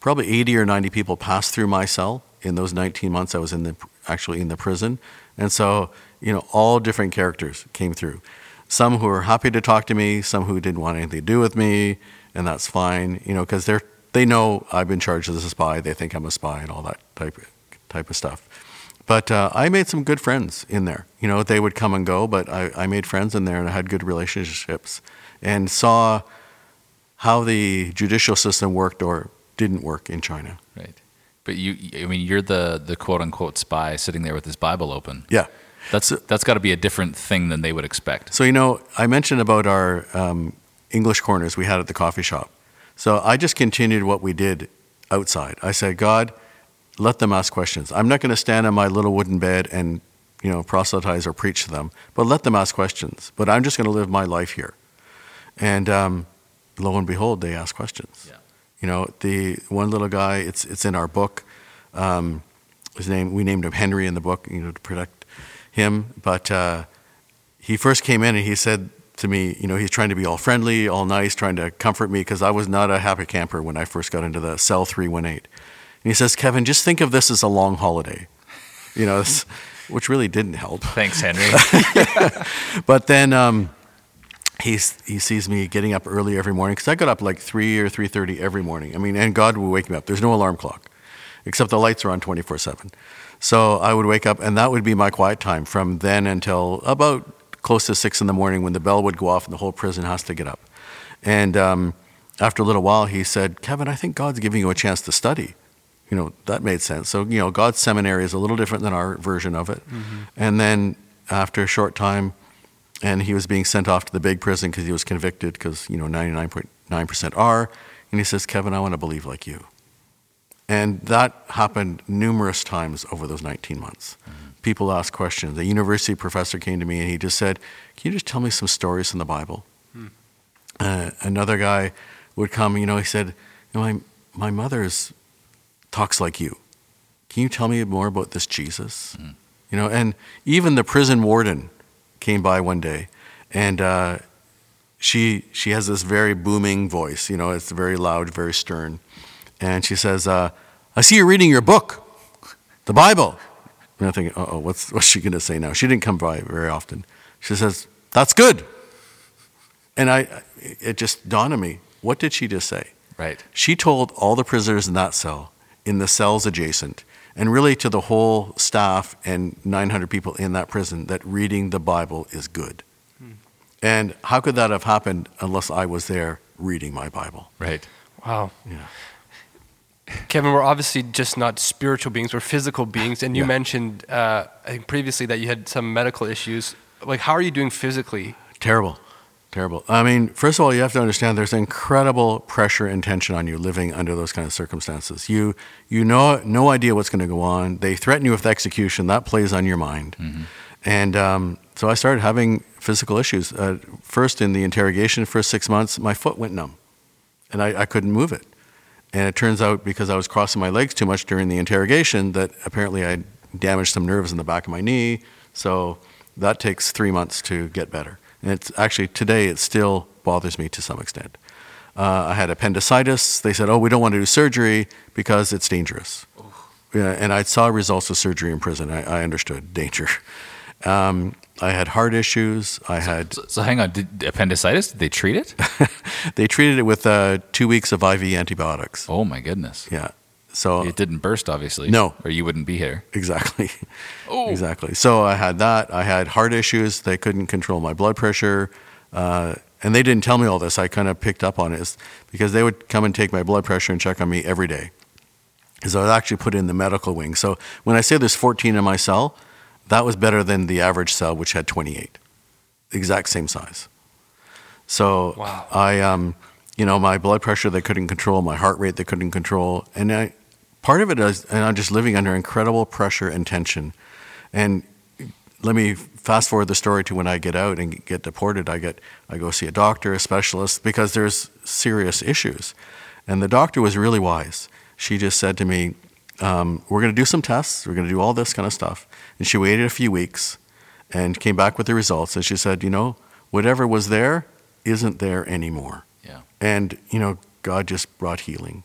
probably eighty or ninety people pass through my cell in those nineteen months I was in the actually in the prison. And so, you know, all different characters came through. Some who were happy to talk to me, some who didn't want anything to do with me, and that's fine, you know, because they're They know I've been charged as a spy. They think I'm a spy and all that type of, type of stuff. But uh, I made some good friends in there. You know, they would come and go, but I, I made friends in there and I had good relationships and saw how the judicial system worked or didn't work in China. Right. But you, I mean, you're the, the quote-unquote spy sitting there with his Bible open. Yeah. That's so, that's got to be a different thing than they would expect. So, you know, I mentioned about our um, English corners we had at the coffee shop. So I just continued what we did outside. I said, God, let them ask questions. I'm not going to stand on my little wooden bed and, you know, proselytize or preach to them, but let them ask questions. But I'm just going to live my life here. And um, lo and behold, they asked questions. Yeah. You know, the one little guy, it's it's in our book. Um, his name, we named him Henry in the book, you know, to protect him. But uh, he first came in and he said to me, you know, he's trying to be all friendly, all nice, trying to comfort me because I was not a happy camper when I first got into the cell three one eight. And he says, Kevin, just think of this as a long holiday, you know, which really didn't help. Thanks, Henry. But then um, he's, he sees me getting up early every morning because I got up like three or three thirty every morning. I mean, and God would wake me up. There's no alarm clock except the lights are on twenty-four seven. So I would wake up and that would be my quiet time from then until about close to six in the morning when the bell would go off and the whole prison has to get up. And um, after a little while, he said, Kevin, I think God's giving you a chance to study. You know, that made sense. So, you know, God's seminary is a little different than our version of it. Mm-hmm. And then after a short time, and he was being sent off to the big prison because he was convicted, because, you know, ninety-nine point nine percent are. And he says, Kevin, I want to believe like you. And that happened numerous times over those nineteen months. Mm-hmm. People asked questions. The university professor came to me and he just said, can you just tell me some stories in the Bible? Mm. Uh, another guy would come, you know, he said, you know, my, my mother is, talks like you. Can you tell me more about this Jesus? Mm. You know, and even the prison warden came by one day, and uh, she she has this very booming voice. You know, it's very loud, very stern. And she says, uh, I see you're reading your book, the Bible. And I'm thinking, uh-oh, what's, what's she going to say now? She didn't come by very often. She says, that's good. And I, it just dawned on me, what did she just say? Right. She told all the prisoners in that cell, in the cells adjacent, and really to the whole staff and nine hundred people in that prison, that reading the Bible is good. Hmm. And how could that have happened unless I was there reading my Bible? Right. Wow. Yeah. Kevin, we're obviously just not spiritual beings, we're physical beings. And you yeah. mentioned uh, I think previously that you had some medical issues. Like, how are you doing physically? Terrible, terrible. I mean, first of all, you have to understand there's incredible pressure and tension on you living under those kind of circumstances. You you know no idea what's going to go on. They threaten you with execution. That plays on your mind. Mm-hmm. And um, so I started having physical issues. Uh, first, in the interrogation for six months, my foot went numb, and I, I couldn't move it. And it turns out, because I was crossing my legs too much during the interrogation, that apparently I damaged some nerves in the back of my knee. So that takes three months to get better. And it's actually, today, it still bothers me to some extent. Uh, I had appendicitis. They said, oh, we don't want to do surgery because it's dangerous. Oh. Yeah, and I saw results of surgery in prison. I, I understood danger. Um, I had heart issues. I had. So, so, so hang on, did appendicitis, did they treat it? They treated it with uh, two weeks of I V antibiotics. Oh my goodness. Yeah. So it didn't burst, obviously. No. Or you wouldn't be here. Exactly. Oh. Exactly. So I had that. I had heart issues. They couldn't control my blood pressure. Uh, and they didn't tell me all this. I kind of picked up on it because they would come and take my blood pressure and check on me every day. So I was actually put in the medical wing. So when I say there's fourteen in my cell, that was better than the average cell, which had twenty-eight, exact same size. So wow. I, um, you know, my blood pressure, they couldn't control. My heart rate, they couldn't control. And I, part of it is, and I'm just living under incredible pressure and tension. And let me fast forward the story to when I get out and get deported. I get, I go see a doctor, a specialist, because there's serious issues. And the doctor was really wise. She just said to me, Um, we're going to do some tests. We're going to do all this kind of stuff. And she waited a few weeks and came back with the results. And she said, you know, whatever was there isn't there anymore. Yeah. And, you know, God just brought healing.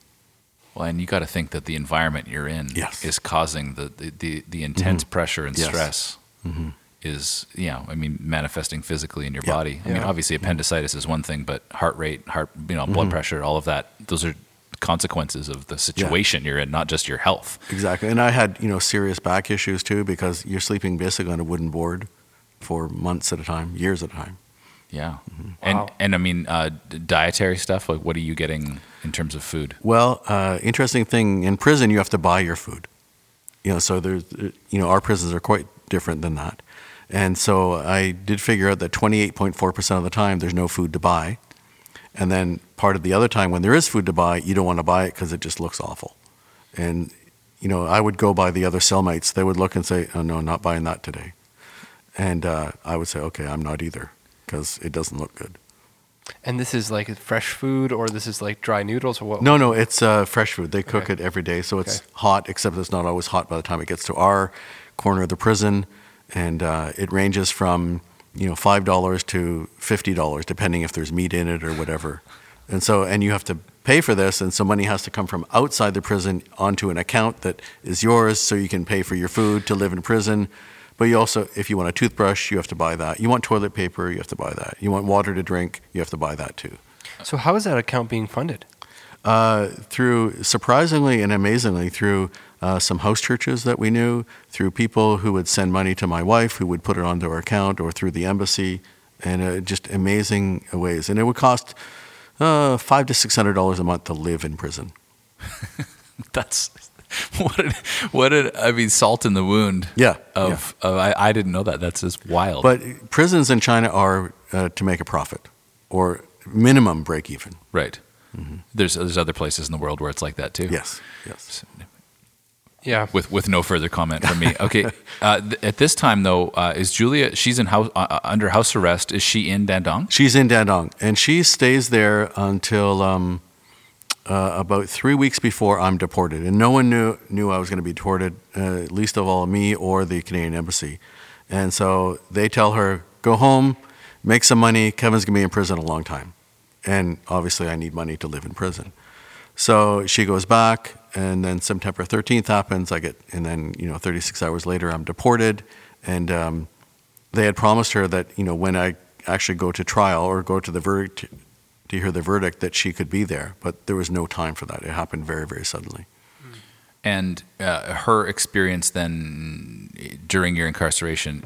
Well, and you got to think that the environment you're in yes. is causing the, the, the, the intense mm-hmm. pressure and yes. stress mm-hmm. is, you know, I mean, manifesting physically in your yeah. body. I yeah. mean, obviously appendicitis mm-hmm. is one thing, but heart rate, heart, you know, blood mm-hmm. pressure, all of that, those are consequences of the situation yeah. you're in, not just your health. Exactly. And I had, you know, serious back issues too, because you're sleeping basically on a wooden board for months at a time, years at a time. Yeah. Mm-hmm. And, wow. and I mean, uh, dietary stuff, like what are you getting in terms of food? Well, uh, interesting thing, in prison, you have to buy your food. You know, so there's, you know, our prisons are quite different than that. And so I did figure out that twenty-eight point four percent of the time, there's no food to buy. And then part of the other time when there is food to buy, you don't want to buy it because it just looks awful. And, you know, I would go by the other cellmates. They would look and say, oh, no, not buying that today. And uh, I would say, okay, I'm not either because it doesn't look good. And this is like fresh food, or this is like dry noodles or what? No, no, it's uh, fresh food. They cook okay. it every day. So it's okay. hot, except it's not always hot by the time it gets to our corner of the prison. And uh, it ranges from, you know, five dollars to fifty dollars, depending if there's meat in it or whatever. And so, and you have to pay for this. And so money has to come from outside the prison onto an account that is yours so you can pay for your food to live in prison. But you also, if you want a toothbrush, you have to buy that. You want toilet paper, you have to buy that. You want water to drink, you have to buy that too. So how is that account being funded? Uh, through, surprisingly and amazingly, through uh, some house churches that we knew, through people who would send money to my wife, who would put it onto her account, or through the embassy, and uh, just amazing ways. And it would cost uh, five to six hundred dollars a month to live in prison. That's what an, what an, I mean, salt in the wound. Yeah. Of, yeah. of I, I didn't know that. That's just wild. But prisons in China are uh, to make a profit or minimum break even. Right. Mm-hmm. There's there's other places in the world where it's like that too. Yes. Yes. So, yeah. With with no further comment from me. Okay. uh, th- at this time though, uh, is Julia? She's in house uh, under house arrest. Is she in Dandong? She's in Dandong, and she stays there until um, uh, about three weeks before I'm deported. And no one knew knew I was going to be deported, uh, least of all me or the Canadian Embassy. And so they tell her, "Go home, make some money. Kevin's going to be in prison a long time." And obviously, I need money to live in prison. So she goes back, and then September thirteenth happens. I get, and then you know, thirty-six hours later, I'm deported. And um, they had promised her that you know, when I actually go to trial or go to the verdict to hear the verdict, that she could be there. But there was no time for that. It happened very, very suddenly. And uh, her experience then during your incarceration.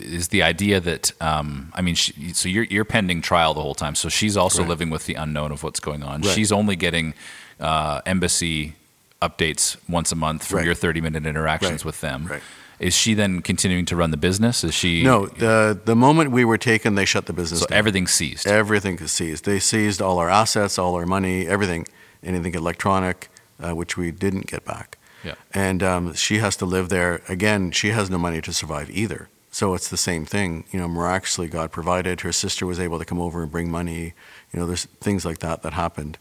Is the idea that um, I mean, she, so you're you're pending trial the whole time, so she's also right. living with the unknown of what's going on. Right. She's only getting uh, embassy updates once a month from right. your thirty-minute interactions right. with them. Right. Is she then continuing to run the business? Is she no? The the moment we were taken, they shut the business. So down. Everything seized. Everything is seized. They seized all our assets, all our money, everything, anything electronic, uh, which we didn't get back. Yeah. And um, she has to live there again. She has no money to survive either. So it's the same thing, you know, miraculously God provided. Her sister was able to come over and bring money. You know, there's things like that that happened.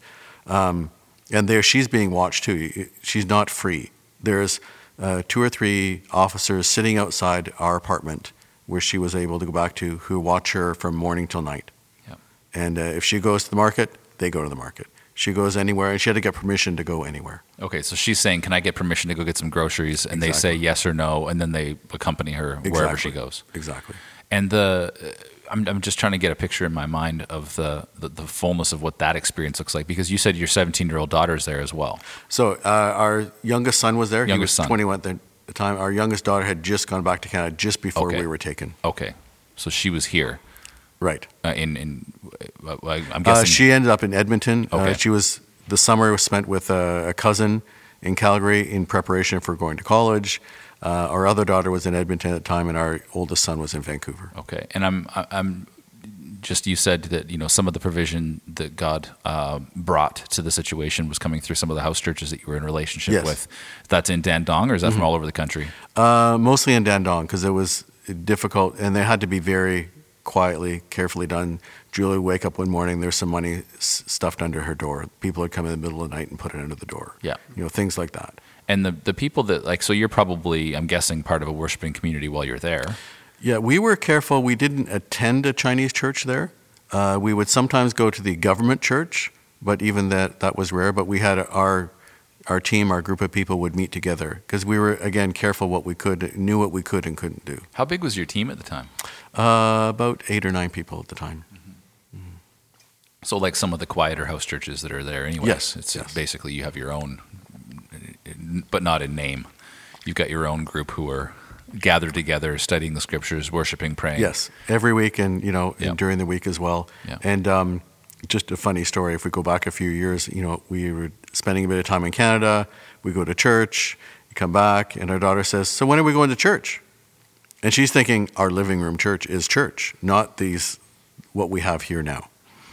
Um, and there she's being watched too. She's not free. There's uh, two or three officers sitting outside our apartment where she was able to go back to who watch her from morning till night. Yeah. And uh, if she goes to the market, they go to the market. She goes anywhere, and she had to get permission to go anywhere. Okay, so she's saying, can I get permission to go get some groceries? And exactly. they say yes or no, and then they accompany her exactly. wherever she goes. Exactly. And the I'm, I'm just trying to get a picture in my mind of the, the, the fullness of what that experience looks like, because you said your seventeen-year-old daughter is there as well. So uh, our youngest son was there. Youngest he was son. twenty-one at the time. Our youngest daughter had just gone back to Canada just before okay. we were taken. Okay, so she was here. Right. Uh, in in, uh, I'm guessing uh, she ended up in Edmonton. Okay. Uh, she was the summer was spent with a, a cousin in Calgary in preparation for going to college. Uh, our other daughter was in Edmonton at the time, and our oldest son was in Vancouver. Okay, and I'm I'm just you said that you know some of the provision that God uh, brought to the situation was coming through some of the house churches that you were in relationship yes. with. That's in Dandong, or is that mm-hmm. from all over the country? Uh, mostly in Dandong, because it was difficult, and they had to be very. Quietly, carefully done. Julia would wake up one morning, there's some money s- stuffed under her door. People would come in the middle of the night and put it under the door. Yeah. You know, things like that. And the, the people that, like, so you're probably, I'm guessing, part of a worshiping community while you're there. Yeah, we were careful. We didn't attend a Chinese church there. Uh, we would sometimes go to the government church, but even that, that was rare. But we had our our team, our group of people would meet together because we were, again, careful what we could, knew what we could and couldn't do. How big was your team at the time? Uh, about eight or nine people at the time. Mm-hmm. Mm-hmm. So like some of the quieter house churches that are there anyways. Yes, it's yes. basically you have your own, but not in name. You've got your own group who are gathered together, studying the scriptures, worshiping, praying. Yes, every week and, you know, yeah. and during the week as well. Yeah. And um, just a funny story, if we go back a few years, you know, we were spending a bit of time in Canada, we go to church, we come back, and our daughter says, so when are we going to church? And she's thinking our living room church is church, not these what we have here now.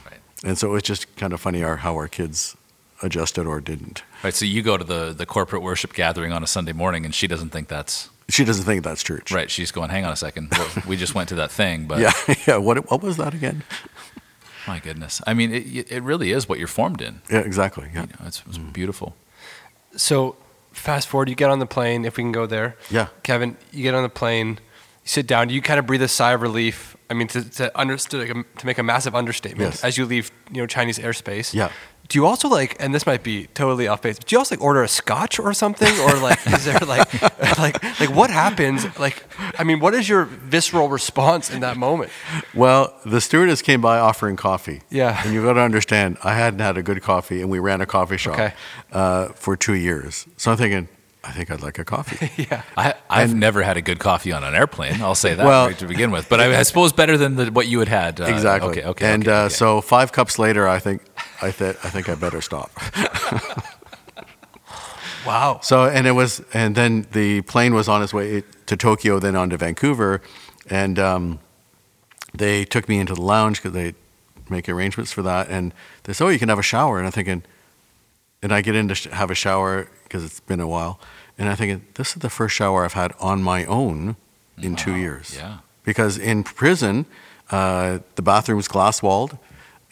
Right. And so it's just kind of funny our, how our kids adjusted or didn't. Right. So you go to the, the corporate worship gathering on a Sunday morning, and she doesn't think that's... She doesn't think that's church. Right. She's going, hang on a second. Well, we just went to that thing, but... Yeah, yeah. What, what was that again? My goodness. I mean, it, it really is what you're formed in. Yeah, exactly. Yeah. You know, it's, it's mm. beautiful. So fast forward, you get on the plane, if we can go there. Yeah. Kevin, you get on the plane... Sit down. Do you kind of breathe a sigh of relief? I mean, to to, understood, like, to make a massive understatement yes. as you leave, you know, Chinese airspace. Yeah. Do you also like, and this might be totally off base, but do you also like order a scotch or something, or like, is there like, like, like what happens? Like, I mean, what is your visceral response in that moment? Well, the stewardess came by offering coffee. Yeah. And you've got to understand, I hadn't had a good coffee, and we ran a coffee shop okay. uh, for two years. So I'm thinking. I think I'd like a coffee. yeah, I, I've and, never had a good coffee on an airplane. I'll say that well, right to begin with. But I, I suppose better than the, what you had had. Uh, exactly. Okay. Okay. And okay, uh, okay. so five cups later, I think I, th- I think I better stop. Wow. So, and it was, and then the plane was on its way to Tokyo, then on to Vancouver. And um, they took me into the lounge because they make arrangements for that. And they said, oh, you can have a shower. And I'm thinking, and I get in to sh- have a shower because it's been a while. And I'm thinking, this is the first shower I've had on my own in wow. two years. Yeah. Because in prison, uh, the bathroom was glass-walled.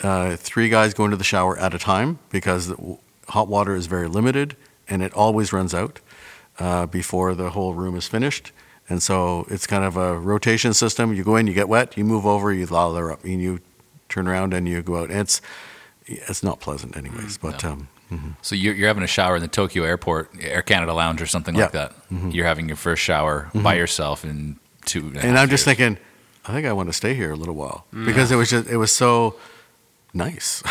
Uh, three guys go into the shower at a time because the w- hot water is very limited and it always runs out uh, before the whole room is finished. And so it's kind of a rotation system. You go in, you get wet, you move over, you lather up, and you turn around and you go out. And it's it's not pleasant anyways. But no. um, mm-hmm. So you're, you're having a shower in the Tokyo airport, Air Canada lounge or something yeah. like that. Mm-hmm. You're having your first shower mm-hmm. by yourself in two and, and I'm years. Just thinking, I think I want to stay here a little while. Mm. Because it was just it was so nice.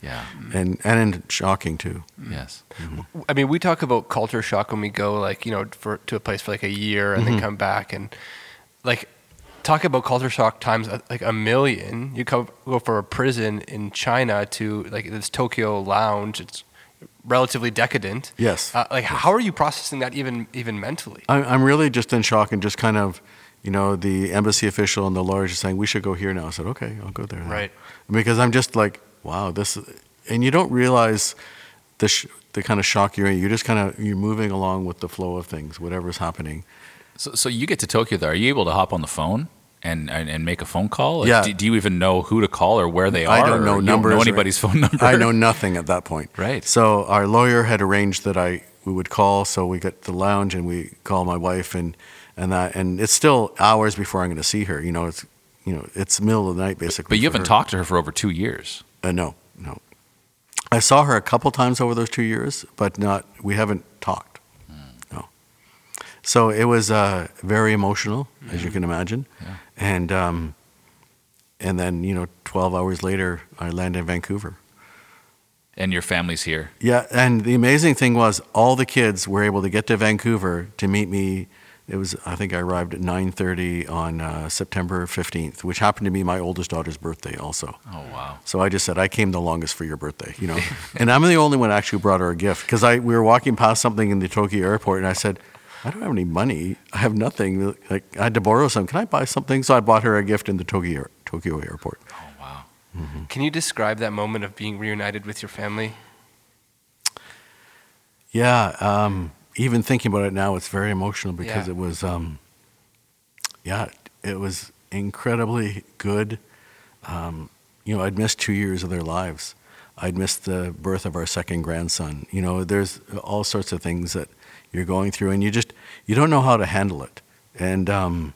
Yeah. and, and shocking too. Yes. Mm-hmm. I mean, we talk about culture shock when we go like, you know, for, to a place for like a year and mm-hmm. then come back and like talk about culture shock times like a million. You come, go for a prison in China to like this Tokyo lounge. It's relatively decadent. Yes. Uh, like yes. How are you processing that even, even mentally? I'm, I'm really just in shock and just kind of, you know, the embassy official and the lawyers are saying, we should go here now. I said, okay, I'll go there now. Right. Because I'm just like, wow, this, and you don't realize the sh- the kind of shock you're in. You're just kind of, you're moving along with the flow of things, whatever's happening. So so you get to Tokyo though. Are you able to hop on the phone and, and, and make a phone call? Like, yeah. Do, do you even know who to call or where they are? I don't know numbers. You don't know anybody's or, phone number. I know nothing at that point. Right. So our lawyer had arranged that I we would call. So we got to the lounge and we call my wife and and that, and it's still hours before I'm going to see her. You know, it's you know, it's middle of the night basically. But you haven't her. talked to her for over two years. Uh, no, no. I saw her a couple times over those two years, but not. We haven't talked. Mm. No. So it was uh, very emotional, mm. as you can imagine, yeah. and um, and then you know, twelve hours later, I landed in Vancouver. And your family's here. Yeah, and the amazing thing was, all the kids were able to get to Vancouver to meet me. It was, I think I arrived at nine thirty on uh, September fifteenth, which happened to be my oldest daughter's birthday also. Oh, wow. So I just said, I came the longest for your birthday, you know. And I'm the only one who actually brought her a gift because I we were walking past something in the Tokyo airport and I said, I don't have any money. I have nothing. Like I had to borrow some. Can I buy something? So I bought her a gift in the Tokyo, Tokyo airport. Oh, wow. Mm-hmm. Can you describe that moment of being reunited with your family? Yeah, um... even thinking about it now, it's very emotional because yeah. it was, um, yeah, it was incredibly good. Um, you know, I'd missed two years of their lives. I'd missed the birth of our second grandson. You know, there's all sorts of things that you're going through and you just, you don't know how to handle it. And um,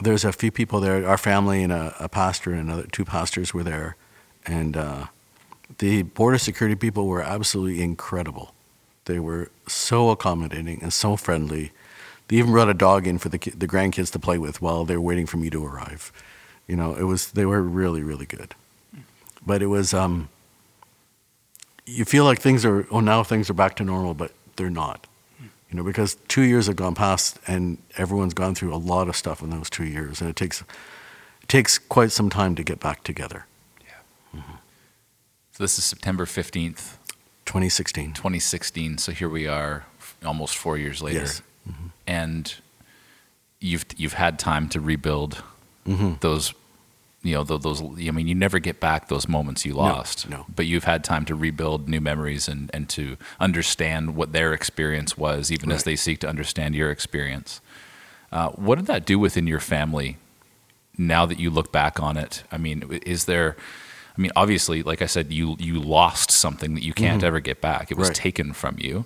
there's a few people there, our family and a, a pastor and another, two pastors were there. And uh, the border security people were absolutely incredible. They were so accommodating and so friendly. They even brought a dog in for the the grandkids to play with while they were waiting for me to arrive. You know, it was they were really, really good. But it was, um, you feel like things are, oh, now things are back to normal, but they're not. You know, because two years have gone past and everyone's gone through a lot of stuff in those two years. And it takes, it takes quite some time to get back together. Yeah. Mm-hmm. So this is September fifteenth. twenty sixteen. twenty sixteen. So here we are, almost four years later, yes. mm-hmm. and you've you've had time to rebuild mm-hmm. those, you know, those, those. I mean, you never get back those moments you lost. No, no. But you've had time to rebuild new memories and, and to understand what their experience was, even right. as they seek to understand your experience. Uh, what did that do within your family? Now that you look back on it, I mean, is there? I mean, obviously, like I said, you you lost something that you can't mm-hmm. ever get back. It was right. taken from you.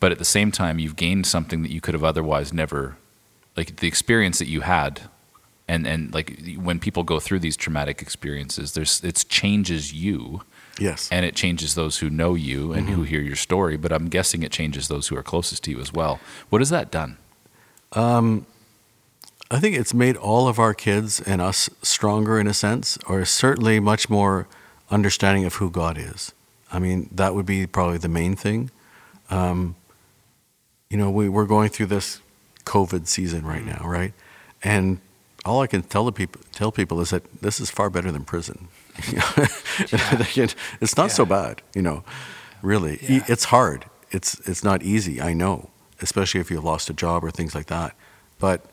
But at the same time, you've gained something that you could have otherwise never, like the experience that you had. And, and like when people go through these traumatic experiences, there's it changes you. Yes. And it changes those who know you and mm-hmm. who hear your story. But I'm guessing it changes those who are closest to you as well. What has that done? Um. I think it's made all of our kids and us stronger in a sense, or certainly much more understanding of who God is. I mean, that would be probably the main thing. Um, you know, we, we're going through this COVID season right now, right? And all I can tell the people tell people is that this is far better than prison. Yeah. It's not yeah. so bad, you know, really. Yeah. It's hard. it's it's not easy, I know, especially if you've lost a job or things like that. But,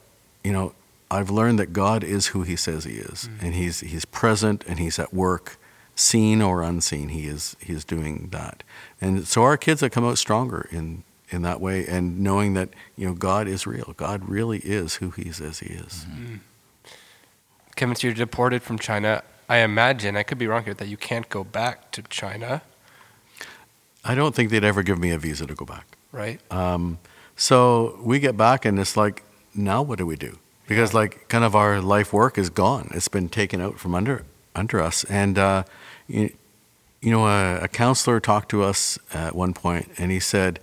you know, I've learned that God is who he says he is, mm-hmm. and he's he's present and he's at work, seen or unseen, he is he is doing that. And so our kids have come out stronger in in that way, and knowing that, you know, God is real. God really is who he says he is. Mm-hmm. Kevin, so you're deported from China. I imagine, I could be wrong here, that you can't go back to China. I don't think they'd ever give me a visa to go back. Right. Um, so we get back and it's like, now what do we do? Because yeah. like kind of our life work is gone. It's been taken out from under under us. And, uh, you, you know, a, a counselor talked to us at one point and he said,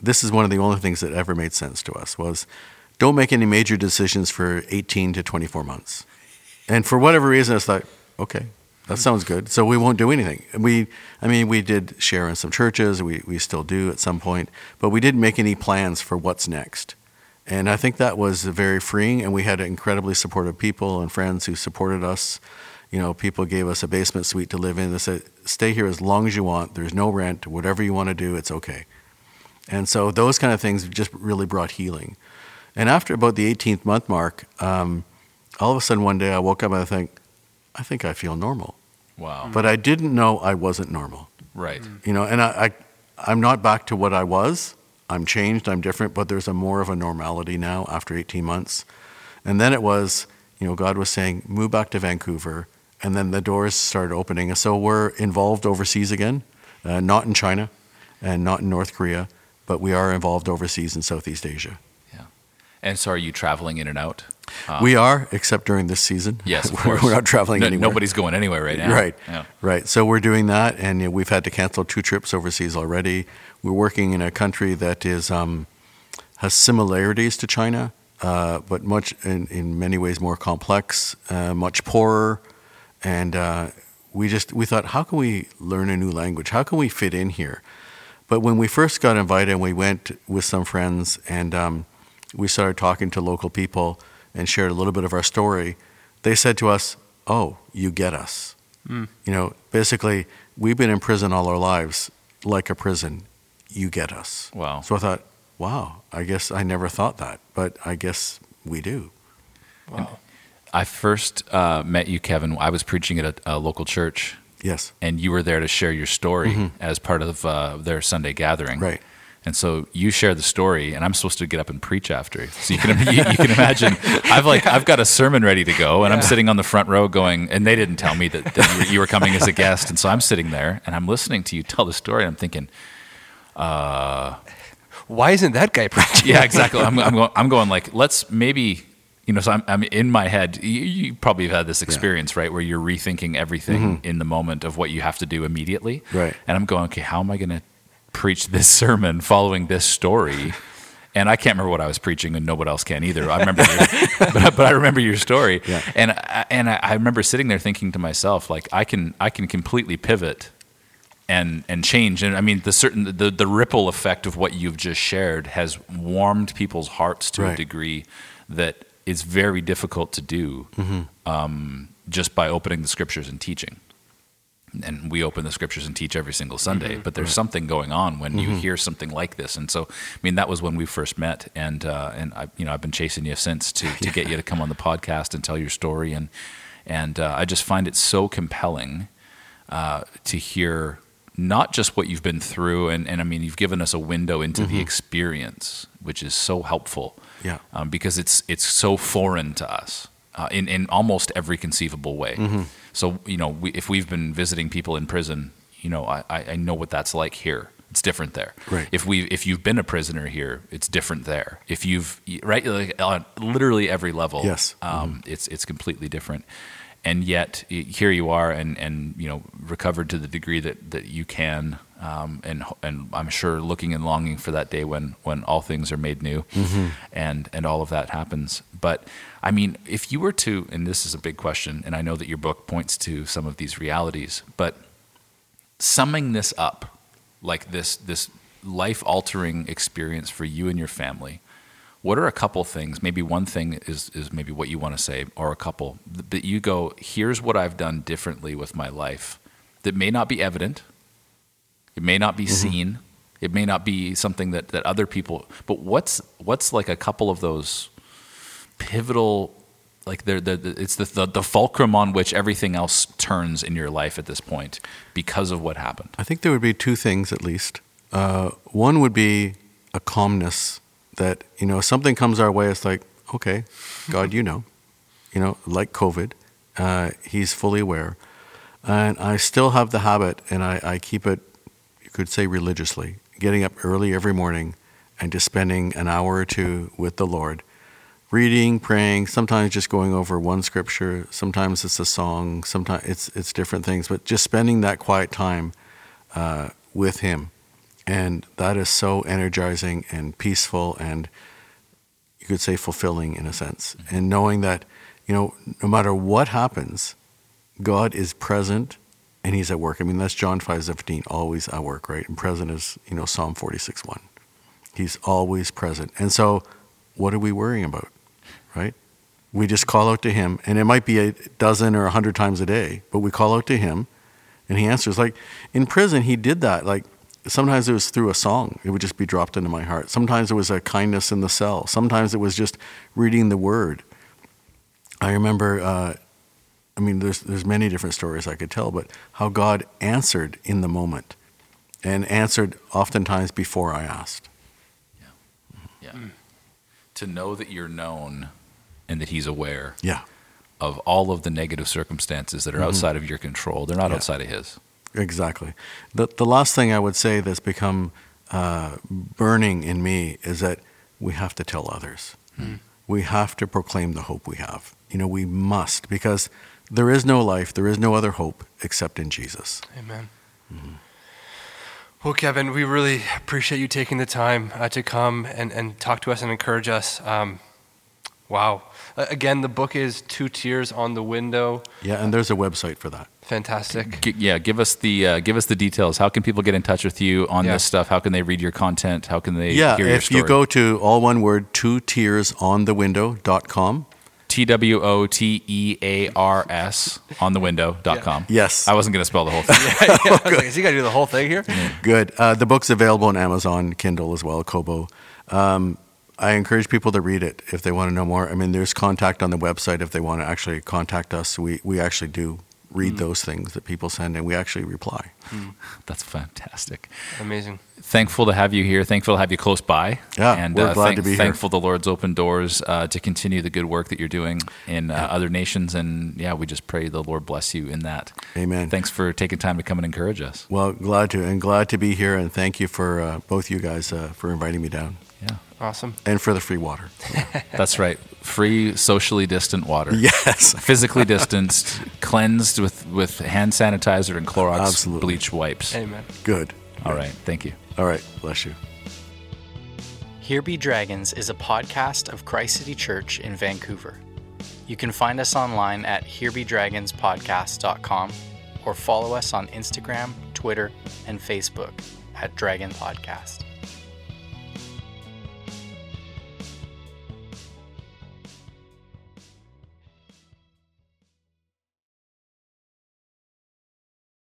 this is one of the only things that ever made sense to us was don't make any major decisions for eighteen to twenty-four months. And for whatever reason, it's like, okay, that sounds good. So we won't do anything. We, I mean, we did share in some churches. We we still do at some point, but we didn't make any plans for what's next. And I think that was very freeing. And we had incredibly supportive people and friends who supported us. You know, people gave us a basement suite to live in. They said, stay here as long as you want. There's no rent. Whatever you want to do, it's okay. And so those kind of things just really brought healing. And after about the eighteenth month mark, um, all of a sudden one day I woke up and I think, I think I feel normal. Wow. But I didn't know I wasn't normal. Right. You know, and I, I, I'm not back to what I was. I'm changed, I'm different, but there's a more of a normality now after eighteen months. And then it was, you know, God was saying, move back to Vancouver. And then the doors started opening. So we're involved overseas again, uh, not in China and not in North Korea, but we are involved overseas in Southeast Asia. Yeah. And so are you traveling in and out? Um, we are, except during this season. Yes, of course. We're not traveling no, anywhere. Nobody's going anywhere right now. Right, yeah. right. So we're doing that, and you know, we've had to cancel two trips overseas already. We're working in a country that is um, has similarities to China, uh, but much in, in many ways more complex, uh, much poorer. And uh, we just we thought, how can we learn a new language? How can we fit in here? But when we first got invited, we went with some friends, and um, we started talking to local people and shared a little bit of our story, they said to us, oh, you get us. Mm. You know, basically, we've been in prison all our lives, like a prison. You get us. Wow. So I thought, wow, I guess I never thought that, but I guess we do. Wow. And I first uh, met you, Kevin. I was preaching at a, a local church. Yes. And you were there to share your story mm-hmm. as part of uh, their Sunday gathering. Right. And so you share the story, and I'm supposed to get up and preach after. So you can you, you can imagine, I've like I've got a sermon ready to go, and yeah. I'm sitting on the front row going, and they didn't tell me that, that you, were, you were coming as a guest, and so I'm sitting there, and I'm listening to you tell the story, and I'm thinking, uh, why isn't that guy preaching? Yeah, exactly. I'm, I'm going, I'm going like, let's maybe, you know, so I'm, I'm in my head, you, you probably have had this experience, yeah. right, where you're rethinking everything mm-hmm. in the moment of what you have to do immediately. Right. And I'm going, okay, how am I going to preach this sermon following this story? And I can't remember what I was preaching, and no one else can either. I remember, your, but, but I remember your story, yeah. and I, and I remember sitting there thinking to myself, like I can I can completely pivot and and change. And I mean, the certain the, the ripple effect of what you've just shared has warmed people's hearts to right. a degree that is very difficult to do mm-hmm. um, just by opening the scriptures and teaching. And we open the scriptures and teach every single Sunday, mm-hmm. but there's right. something going on when mm-hmm. you hear something like this. And so, I mean, that was when we first met, and uh, and I, you know, I've been chasing you since to, to get you to come on the podcast and tell your story. And and uh, I just find it so compelling uh, to hear not just what you've been through, and, and I mean, you've given us a window into mm-hmm. the experience, which is so helpful, yeah, um, because it's it's so foreign to us uh, in in almost every conceivable way. Mm-hmm. So, you know, we, if we've been visiting people in prison, you know, I, I know what that's like here. It's different there. Right. If we if you've been a prisoner here, it's different there. If you've right like on literally every level, yes, um, mm-hmm. it's it's completely different. And yet here you are, and, and you know, recovered to the degree that, that you can, um, and and I'm sure looking and longing for that day when when all things are made new, mm-hmm. and and all of that happens. But I mean, if you were to, and this is a big question, and I know that your book points to some of these realities, but summing this up, like this, this life-altering experience for you and your family, what are a couple things, maybe one thing is, is maybe what you want to say, or a couple, that you go, here's what I've done differently with my life that may not be evident, it may not be mm-hmm. seen, It may not be something that, that other people, but what's what's like a couple of those pivotal, like they're, they're, it's the, the the fulcrum on which everything else turns in your life at this point because of what happened? I think there would be two things at least. Uh, one would be a calmness that, you know, something comes our way, it's like, okay, God, you know, you know, like COVID, uh, he's fully aware. And I still have the habit, and I, I keep it, you could say religiously, getting up early every morning and just spending an hour or two with the Lord, reading, praying, sometimes just going over one scripture, sometimes it's a song, sometimes it's it's different things, but just spending that quiet time uh, with him. And that is so energizing and peaceful and, you could say, fulfilling in a sense. And knowing that, you know, no matter what happens, God is present and he's at work. I mean, that's John five seventeen, always at work, right? And present is, you know, Psalm forty-six one. He's always present. And so what are we worrying about, right? We just call out to him, and it might be a dozen or a hundred times a day, but we call out to him and he answers. Like in prison, he did that. Like, sometimes it was through a song. It would just be dropped into my heart. Sometimes it was a kindness in the cell. Sometimes it was just reading the word. I remember, uh, I mean, there's there's many different stories I could tell, but how God answered in the moment and answered oftentimes before I asked. Yeah. Yeah. Mm. To know that you're known and that he's aware yeah. of all of the negative circumstances that are mm-hmm. outside of your control. They're not yeah. outside of his. Exactly. The the last thing I would say that's become uh, burning in me is that we have to tell others. Hmm. We have to proclaim the hope we have. You know, we must, because there is no life, there is no other hope except in Jesus. Amen. Mm-hmm. Well, Kevin, we really appreciate you taking the time uh, to come and, and talk to us and encourage us. Um, wow. Again, the book is Two Tears on the Window. Yeah, and there's a website for that. Fantastic. G- yeah, give us the uh, give us the details. How can people get in touch with you on yeah. this stuff? How can they read your content? How can they yeah, hear your story? Yeah, if you go to, all one word, two tears on the window dot com. T W O T E A R S on the window dot com. Yeah. Yes. I wasn't going to spell the whole thing. yeah, yeah. I was like, is he going to do the whole thing here? Yeah. Good. Uh, the book's available on Amazon, Kindle as well, Kobo. Um I encourage people to read it if they want to know more. I mean, there's contact on the website if they want to actually contact us. We we actually do read mm. those things that people send, and we actually reply. Mm. That's fantastic. Amazing. Thankful to have you here. Thankful to have you close by. Yeah, and, we're uh, glad th- to be here. Thankful the Lord's open doors uh, to continue the good work that you're doing in uh, yeah. other nations. And yeah, we just pray the Lord bless you in that. Amen. Thanks for taking time to come and encourage us. Well, glad to, and glad to be here. And thank you for uh, both you guys uh, for inviting me down. Yeah. Awesome. And for the free water. That's right. Free, socially distant water. Yes. Physically distanced, cleansed with, with hand sanitizer and Clorox Absolutely. Bleach wipes. Amen. Good. All yes. right. Thank you. All right. Bless you. Here Be Dragons is a podcast of Christ City Church in Vancouver. You can find us online at here be dragons podcast dot com or follow us on Instagram, Twitter, and Facebook at Dragon Podcast.